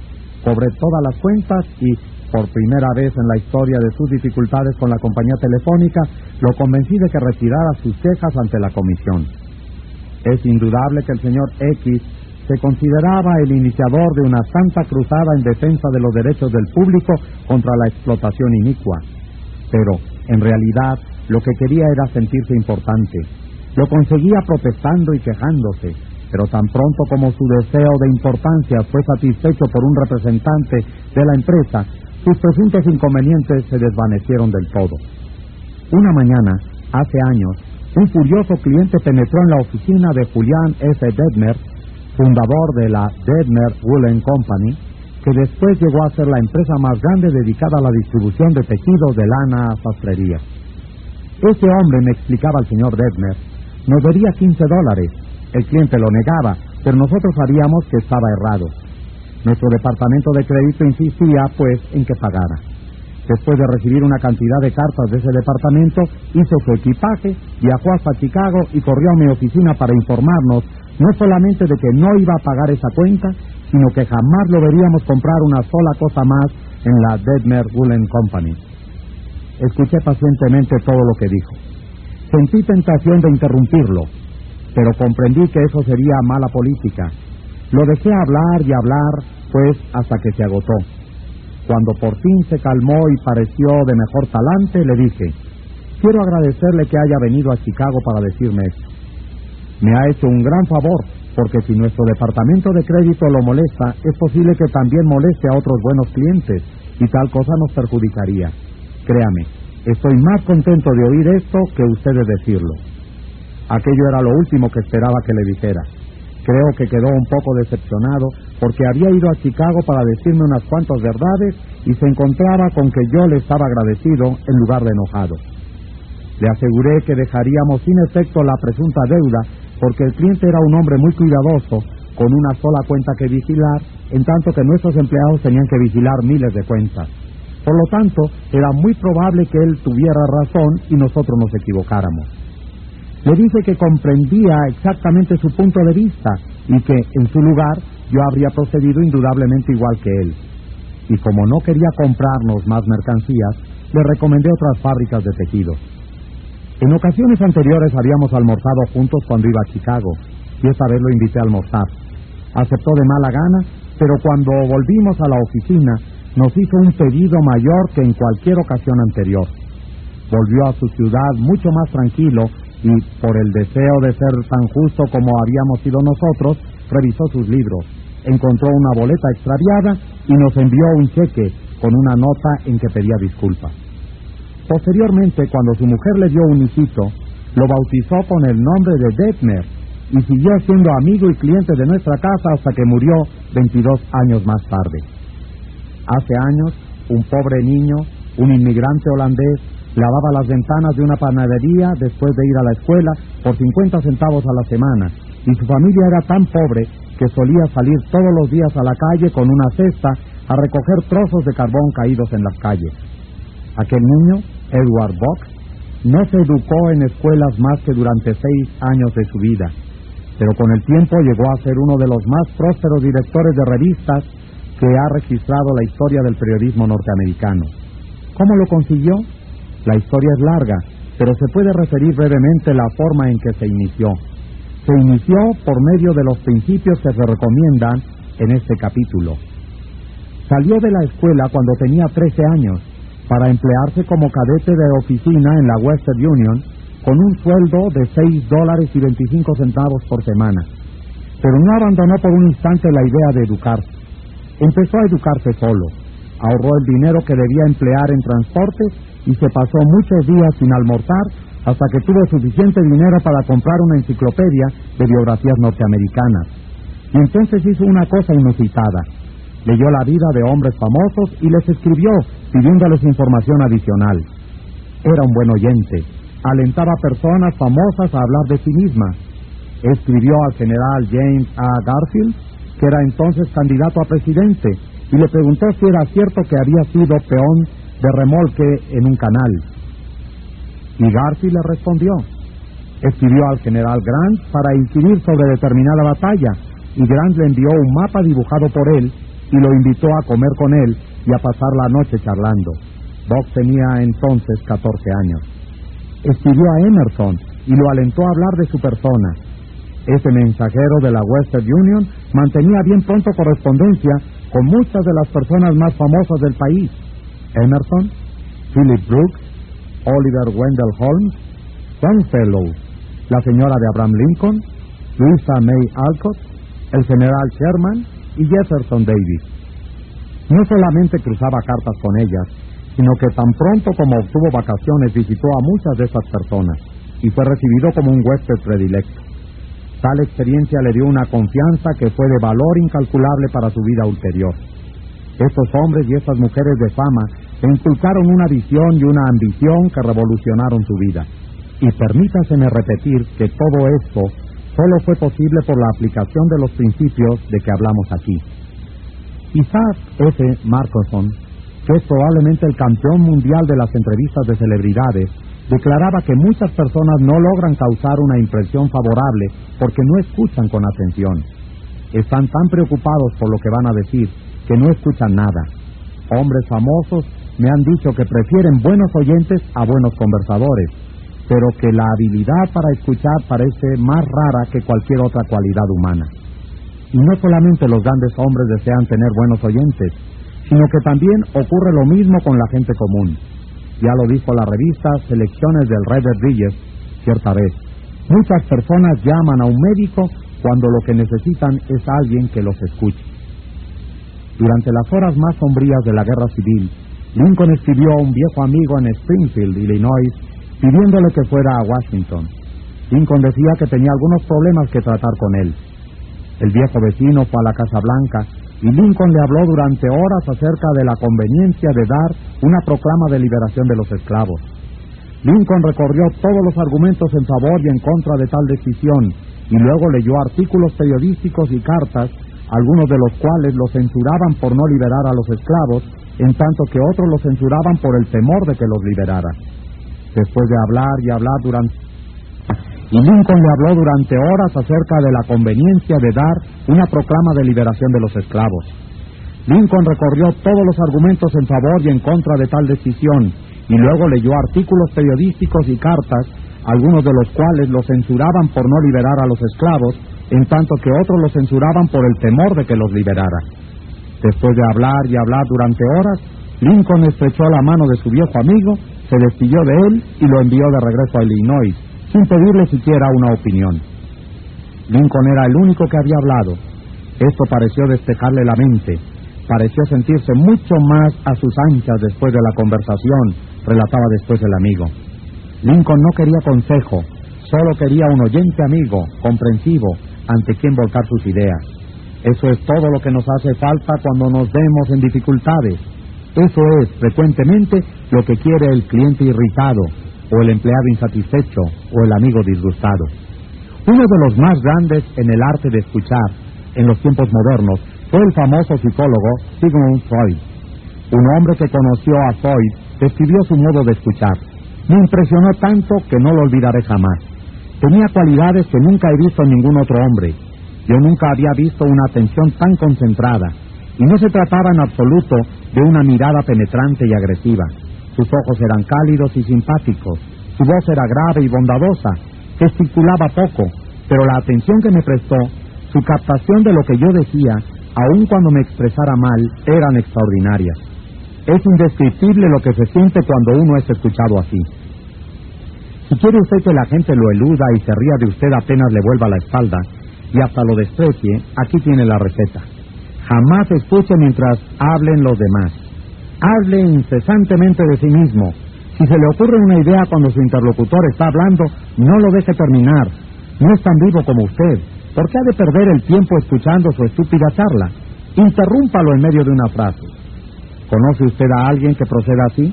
Cobré todas las cuentas y, por primera vez en la historia de sus dificultades con la compañía telefónica, lo convencí de que retirara sus quejas ante la comisión. Es indudable que el señor X se consideraba el iniciador de una santa cruzada en defensa de los derechos del público contra la explotación inicua. Pero, en realidad, lo que quería era sentirse importante. Lo conseguía protestando y quejándose, pero tan pronto como su deseo de importancia fue satisfecho por un representante de la empresa, sus presuntos inconvenientes se desvanecieron del todo. Una mañana, hace años, un furioso cliente penetró en la oficina de Julian F. Detmer, fundador de la Detmer Woolen Company, que después llegó a ser la empresa más grande dedicada a la distribución de tejidos de lana a sastrería. Ese hombre, me explicaba el señor Detmer, nos debía quince dólares. El cliente lo negaba, pero nosotros sabíamos que estaba errado. Nuestro departamento de crédito insistía, pues, en que pagara. Después de recibir una cantidad de cartas de ese departamento, hizo su equipaje, viajó hasta Chicago y corrió a mi oficina para informarnos no solamente de que no iba a pagar esa cuenta, sino que jamás lo veríamos comprar una sola cosa más en la Detmer Woolen Company. Escuché pacientemente todo lo que dijo. Sentí tentación de interrumpirlo, pero comprendí que eso sería mala política. Lo dejé hablar y hablar, pues, hasta que se agotó. Cuando por fin se calmó y pareció de mejor talante, le dije: quiero agradecerle que haya venido a Chicago para decirme esto. Me ha hecho un gran favor, porque si nuestro departamento de crédito lo molesta, es posible que también moleste a otros buenos clientes, y tal cosa nos perjudicaría. Créame, estoy más contento de oír esto que usted de decirlo. Aquello era lo último que esperaba que le dijera. Creo que quedó un poco decepcionado, porque había ido a Chicago para decirme unas cuantas verdades y se encontraba con que yo le estaba agradecido en lugar de enojado. Le aseguré que dejaríamos sin efecto la presunta deuda, porque el cliente era un hombre muy cuidadoso, con una sola cuenta que vigilar, en tanto que nuestros empleados tenían que vigilar miles de cuentas. Por lo tanto, era muy probable que él tuviera razón y nosotros nos equivocáramos. Le dije que comprendía exactamente su punto de vista y que, en su lugar, yo habría procedido indudablemente igual que él. Y como no quería comprarnos más mercancías, le recomendé otras fábricas de tejidos. En ocasiones anteriores habíamos almorzado juntos cuando iba a Chicago, y esta vez lo invité a almorzar. Aceptó de mala gana, pero cuando volvimos a la oficina, nos hizo un pedido mayor que en cualquier ocasión anterior. Volvió a su ciudad mucho más tranquilo, y por el deseo de ser tan justo como habíamos sido nosotros, revisó sus libros, encontró una boleta extraviada y nos envió un cheque con una nota en que pedía disculpas. Posteriormente, cuando su mujer le dio un hijito, lo bautizó con el nombre de Detmer y siguió siendo amigo y cliente de nuestra casa hasta que murió veintidós años más tarde. Hace años, un pobre niño, un inmigrante holandés, lavaba las ventanas de una panadería después de ir a la escuela por cincuenta centavos a la semana, y su familia era tan pobre que solía salir todos los días a la calle con una cesta a recoger trozos de carbón caídos en las calles. Aquel niño, Edward Bok, no se educó en escuelas más que durante seis años de su vida, pero con el tiempo llegó a ser uno de los más prósperos directores de revistas que ha registrado la historia del periodismo norteamericano. ¿Cómo lo consiguió? La historia es larga, pero se puede referir brevemente la forma en que se inició. Se inició por medio de los principios que se recomiendan en este capítulo. Salió de la escuela cuando tenía trece años para emplearse como cadete de oficina en la Western Union con un sueldo de seis dólares y veinticinco centavos por semana. Pero no abandonó por un instante la idea de educarse. Empezó a educarse solo. Ahorró el dinero que debía emplear en transportes y se pasó muchos días sin almorzar hasta que tuvo suficiente dinero para comprar una enciclopedia de biografías norteamericanas. Y entonces hizo una cosa inusitada. Leyó la vida de hombres famosos y les escribió, pidiéndoles información adicional. Era un buen oyente. Alentaba a personas famosas a hablar de sí misma. Escribió al general James A. Garfield, que era entonces candidato a presidente, y le preguntó si era cierto que había sido peón de remolque en un canal. Y Garfield le respondió. Escribió al general Grant para inquirir sobre determinada batalla, y Grant le envió un mapa dibujado por él y lo invitó a comer con él y a pasar la noche charlando. Bob tenía entonces catorce años. Escribió a Emerson y lo alentó a hablar de su persona. Este mensajero de la Western Union mantenía bien pronto correspondencia con muchas de las personas más famosas del país: Emerson, Philip Brooks, Oliver Wendell Holmes, Longfellow, la señora de Abraham Lincoln, Louisa May Alcott, el general Sherman y Jefferson Davis. No solamente cruzaba cartas con ellas, sino que tan pronto como obtuvo vacaciones visitó a muchas de estas personas y fue recibido como un huésped predilecto. Tal experiencia le dio una confianza que fue de valor incalculable para su vida ulterior. Estos hombres y estas mujeres de fama inculcaron una visión y una ambición que revolucionaron su vida. Y permítaseme repetir que todo esto solo fue posible por la aplicación de los principios de que hablamos aquí. Isaac F. Marcosson, que es probablemente el campeón mundial de las entrevistas de celebridades, declaraba que muchas personas no logran causar una impresión favorable porque no escuchan con atención. Están tan preocupados por lo que van a decir que no escuchan nada. Hombres famosos me han dicho que prefieren buenos oyentes a buenos conversadores, pero que la habilidad para escuchar parece más rara que cualquier otra cualidad humana. Y no solamente los grandes hombres desean tener buenos oyentes, sino que también ocurre lo mismo con la gente común. Ya lo dijo la revista Selecciones del Rey Rodríguez cierta vez. Muchas personas llaman a un médico cuando lo que necesitan es alguien que los escuche. Durante las horas más sombrías de la Guerra Civil, Lincoln escribió a un viejo amigo en Springfield, Illinois, pidiéndole que fuera a Washington. Lincoln decía que tenía algunos problemas que tratar con él. El viejo vecino fue a la Casa Blanca y Lincoln le habló durante horas acerca de la conveniencia de dar una proclama de liberación de los esclavos. Lincoln recorrió todos los argumentos en favor y en contra de tal decisión y luego leyó artículos periodísticos y cartas, algunos de los cuales lo censuraban por no liberar a los esclavos, en tanto que otros lo censuraban por el temor de que los liberara. Después de hablar y hablar durante... Y Lincoln le habló durante horas acerca de la conveniencia de dar una proclama de liberación de los esclavos. Lincoln recorrió todos los argumentos en favor y en contra de tal decisión, y luego leyó artículos periodísticos y cartas, algunos de los cuales lo censuraban por no liberar a los esclavos, en tanto que otros lo censuraban por el temor de que los liberara. Después de hablar y hablar durante horas, Lincoln estrechó la mano de su viejo amigo, se despidió de él y lo envió de regreso a Illinois, sin pedirle siquiera una opinión. Lincoln era el único que había hablado. Esto pareció despejarle la mente. Pareció sentirse mucho más a sus anchas después de la conversación, relataba después el amigo. Lincoln no quería consejo, solo quería un oyente amigo, comprensivo, ante quien volcar sus ideas. Eso es todo lo que nos hace falta cuando nos vemos en dificultades. Eso es, frecuentemente, lo que quiere el cliente irritado, o el empleado insatisfecho, o el amigo disgustado. Uno de los más grandes en el arte de escuchar, en los tiempos modernos, fue el famoso psicólogo Sigmund Freud. Un hombre que conoció a Freud describió su modo de escuchar. Me impresionó tanto que no lo olvidaré jamás. Tenía cualidades que nunca he visto en ningún otro hombre. Yo nunca había visto una atención tan concentrada, y no se trataba en absoluto de una mirada penetrante y agresiva. Sus ojos eran cálidos y simpáticos, su voz era grave y bondadosa, gesticulaba poco, pero la atención que me prestó, su captación de lo que yo decía, aun cuando me expresara mal, eran extraordinarias. Es indescriptible lo que se siente cuando uno es escuchado así. Si quiere usted que la gente lo eluda y se ría de usted apenas le vuelva la espalda, y hasta lo desprecie, aquí tiene la receta. Jamás escuche mientras hablen los demás. Hable incesantemente de sí mismo. Si se le ocurre una idea cuando su interlocutor está hablando, no lo deje terminar. No es tan vivo como usted. ¿Por qué ha de perder el tiempo escuchando su estúpida charla? Interrúmpalo en medio de una frase. ¿Conoce usted a alguien que proceda así?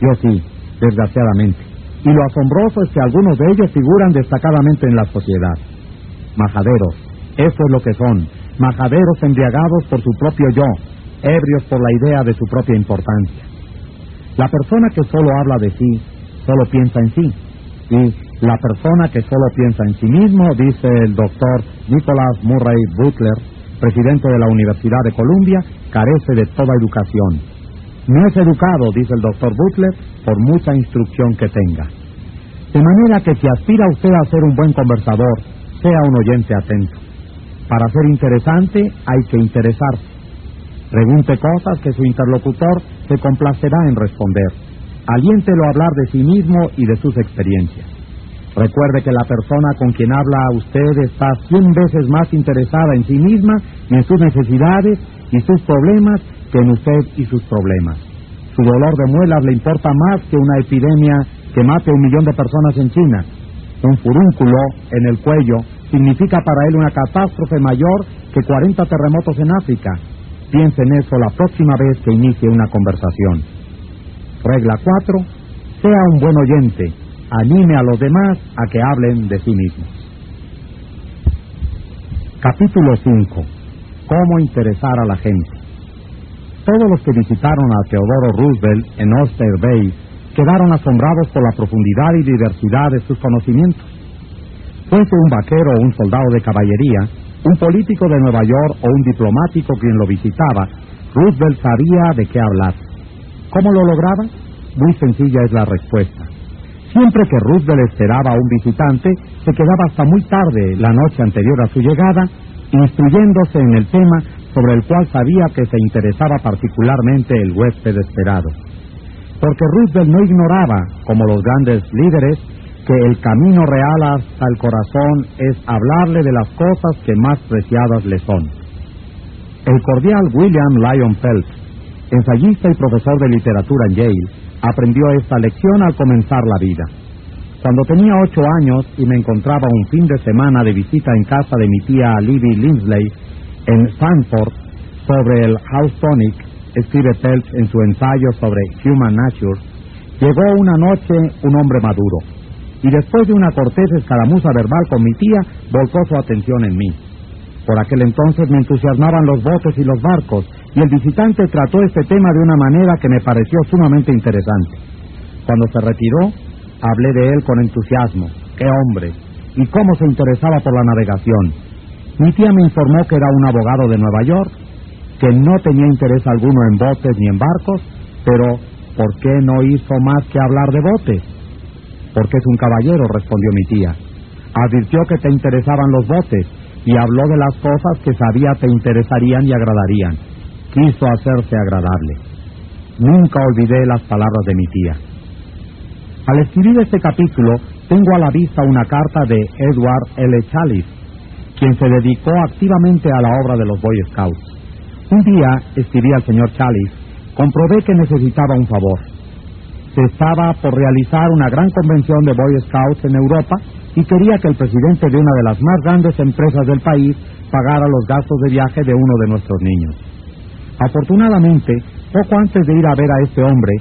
Yo sí, desgraciadamente. Y lo asombroso es que algunos de ellos figuran destacadamente en la sociedad. Majaderos. Eso es lo que son. Majaderos embriagados por su propio yo, ebrios por la idea de su propia importancia. La persona que solo habla de sí, solo piensa en sí. Y la persona que solo piensa en sí mismo, dice el doctor Nicholas Murray Butler, presidente de la Universidad de Columbia, carece de toda educación. No es educado, dice el doctor Butler, por mucha instrucción que tenga. De manera que si aspira usted a ser un buen conversador, sea un oyente atento. Para ser interesante hay que interesarse. Pregunte cosas que su interlocutor se complacerá en responder. Aliéntelo a hablar de sí mismo y de sus experiencias. Recuerde que la persona con quien habla usted está cien veces más interesada en sí misma y en sus necesidades y sus problemas que en usted y sus problemas. Su dolor de muelas le importa más que una epidemia que mate a un millón de personas en China. Un furúnculo en el cuello significa para él una catástrofe mayor que cuarenta terremotos en África. Piense en eso la próxima vez que inicie una conversación. Regla cuatro. Sea un buen oyente. Anime a los demás a que hablen de sí mismos. Capítulo cinco. Cómo interesar a la gente. Todos los que visitaron a Teodoro Roosevelt en Oyster Bay quedaron asombrados por la profundidad y diversidad de sus conocimientos. Fuese un vaquero o un soldado de caballería, un político de Nueva York o un diplomático quien lo visitaba, Roosevelt sabía de qué hablar. ¿Cómo lo lograba? Muy sencilla es la respuesta. Siempre que Roosevelt esperaba a un visitante, se quedaba hasta muy tarde la noche anterior a su llegada, instruyéndose en el tema sobre el cual sabía que se interesaba particularmente el huésped esperado. Porque Roosevelt no ignoraba, como los grandes líderes, que el camino real hasta el corazón es hablarle de las cosas que más preciadas le son. El cordial William Lyon Phelps, ensayista y profesor de literatura en Yale, aprendió esta lección al comenzar la vida. Cuando tenía ocho años y me encontraba un fin de semana de visita en casa de mi tía Libby Linsley en Stanford sobre el houstonic, escribe Phelps en su ensayo sobre Human Nature, llegó una noche un hombre maduro, y después de una cortés escaramuza verbal con mi tía, volcó su atención en mí. Por aquel entonces me entusiasmaban los botes y los barcos, y el visitante trató este tema de una manera que me pareció sumamente interesante. Cuando se retiró, hablé de él con entusiasmo. ¡Qué hombre! Y cómo se interesaba por la navegación. Mi tía me informó que era un abogado de Nueva York, que no tenía interés alguno en botes ni en barcos, pero ¿por qué no hizo más que hablar de botes? Porque es un caballero, respondió mi tía. Advirtió que te interesaban los botes y habló de las cosas que sabía te interesarían y agradarían. Quiso hacerse agradable. Nunca olvidé las palabras de mi tía. Al escribir este capítulo, tengo a la vista una carta de Edward L. Chalice, quien se dedicó activamente a la obra de los Boy Scouts. Un día, escribí al señor Chalice, comprobé que necesitaba un favor. Se estaba por realizar una gran convención de Boy Scouts en Europa y quería que el presidente de una de las más grandes empresas del país pagara los gastos de viaje de uno de nuestros niños. Afortunadamente, poco antes de ir a ver a este hombre,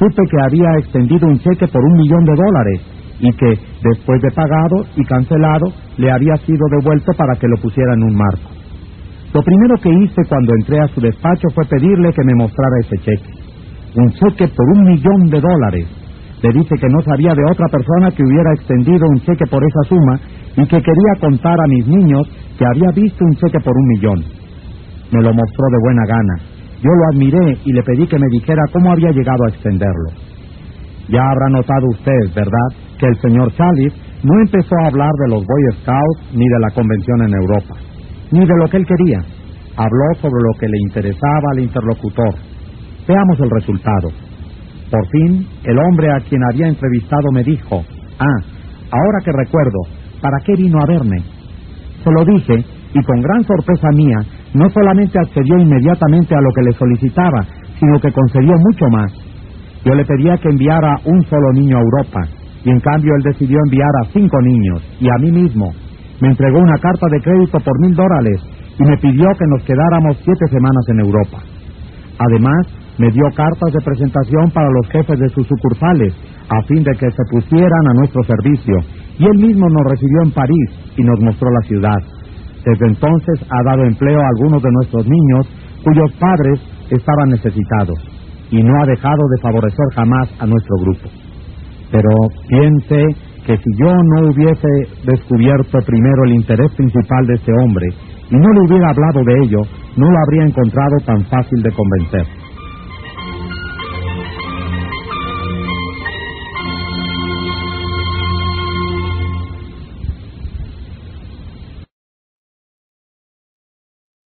supe que había extendido un cheque por un millón de dólares y que, después de pagado y cancelado, le había sido devuelto para que lo pusiera en un marco. Lo primero que hice cuando entré a su despacho fue pedirle que me mostrara ese cheque. Un cheque por un millón de dólares. Le dije que no sabía de otra persona que hubiera extendido un cheque por esa suma y que quería contar a mis niños que había visto un cheque por un millón. Me lo mostró de buena gana. Yo lo admiré y le pedí que me dijera cómo había llegado a extenderlo. Ya habrá notado usted, ¿verdad?, que el señor Chalice no empezó a hablar de los Boy Scouts ni de la convención en Europa, ni de lo que él quería. Habló sobre lo que le interesaba al interlocutor. Veamos el resultado. Por fin, el hombre a quien había entrevistado me dijo, «Ah, ahora que recuerdo, ¿para qué vino a verme?». Se lo dije, y con gran sorpresa mía, no solamente accedió inmediatamente a lo que le solicitaba, sino que concedió mucho más. Yo le pedía que enviara un solo niño a Europa, y en cambio él decidió enviar a cinco niños, y a mí mismo. Me entregó una carta de crédito por mil dólares y me pidió que nos quedáramos siete semanas en Europa. Además, me dio cartas de presentación para los jefes de sus sucursales, a fin de que se pusieran a nuestro servicio, y él mismo nos recibió en París y nos mostró la ciudad. Desde entonces ha dado empleo a algunos de nuestros niños, cuyos padres estaban necesitados, y no ha dejado de favorecer jamás a nuestro grupo. Pero piense que si yo no hubiese descubierto primero el interés principal de este hombre y no le hubiera hablado de ello, no lo habría encontrado tan fácil de convencer.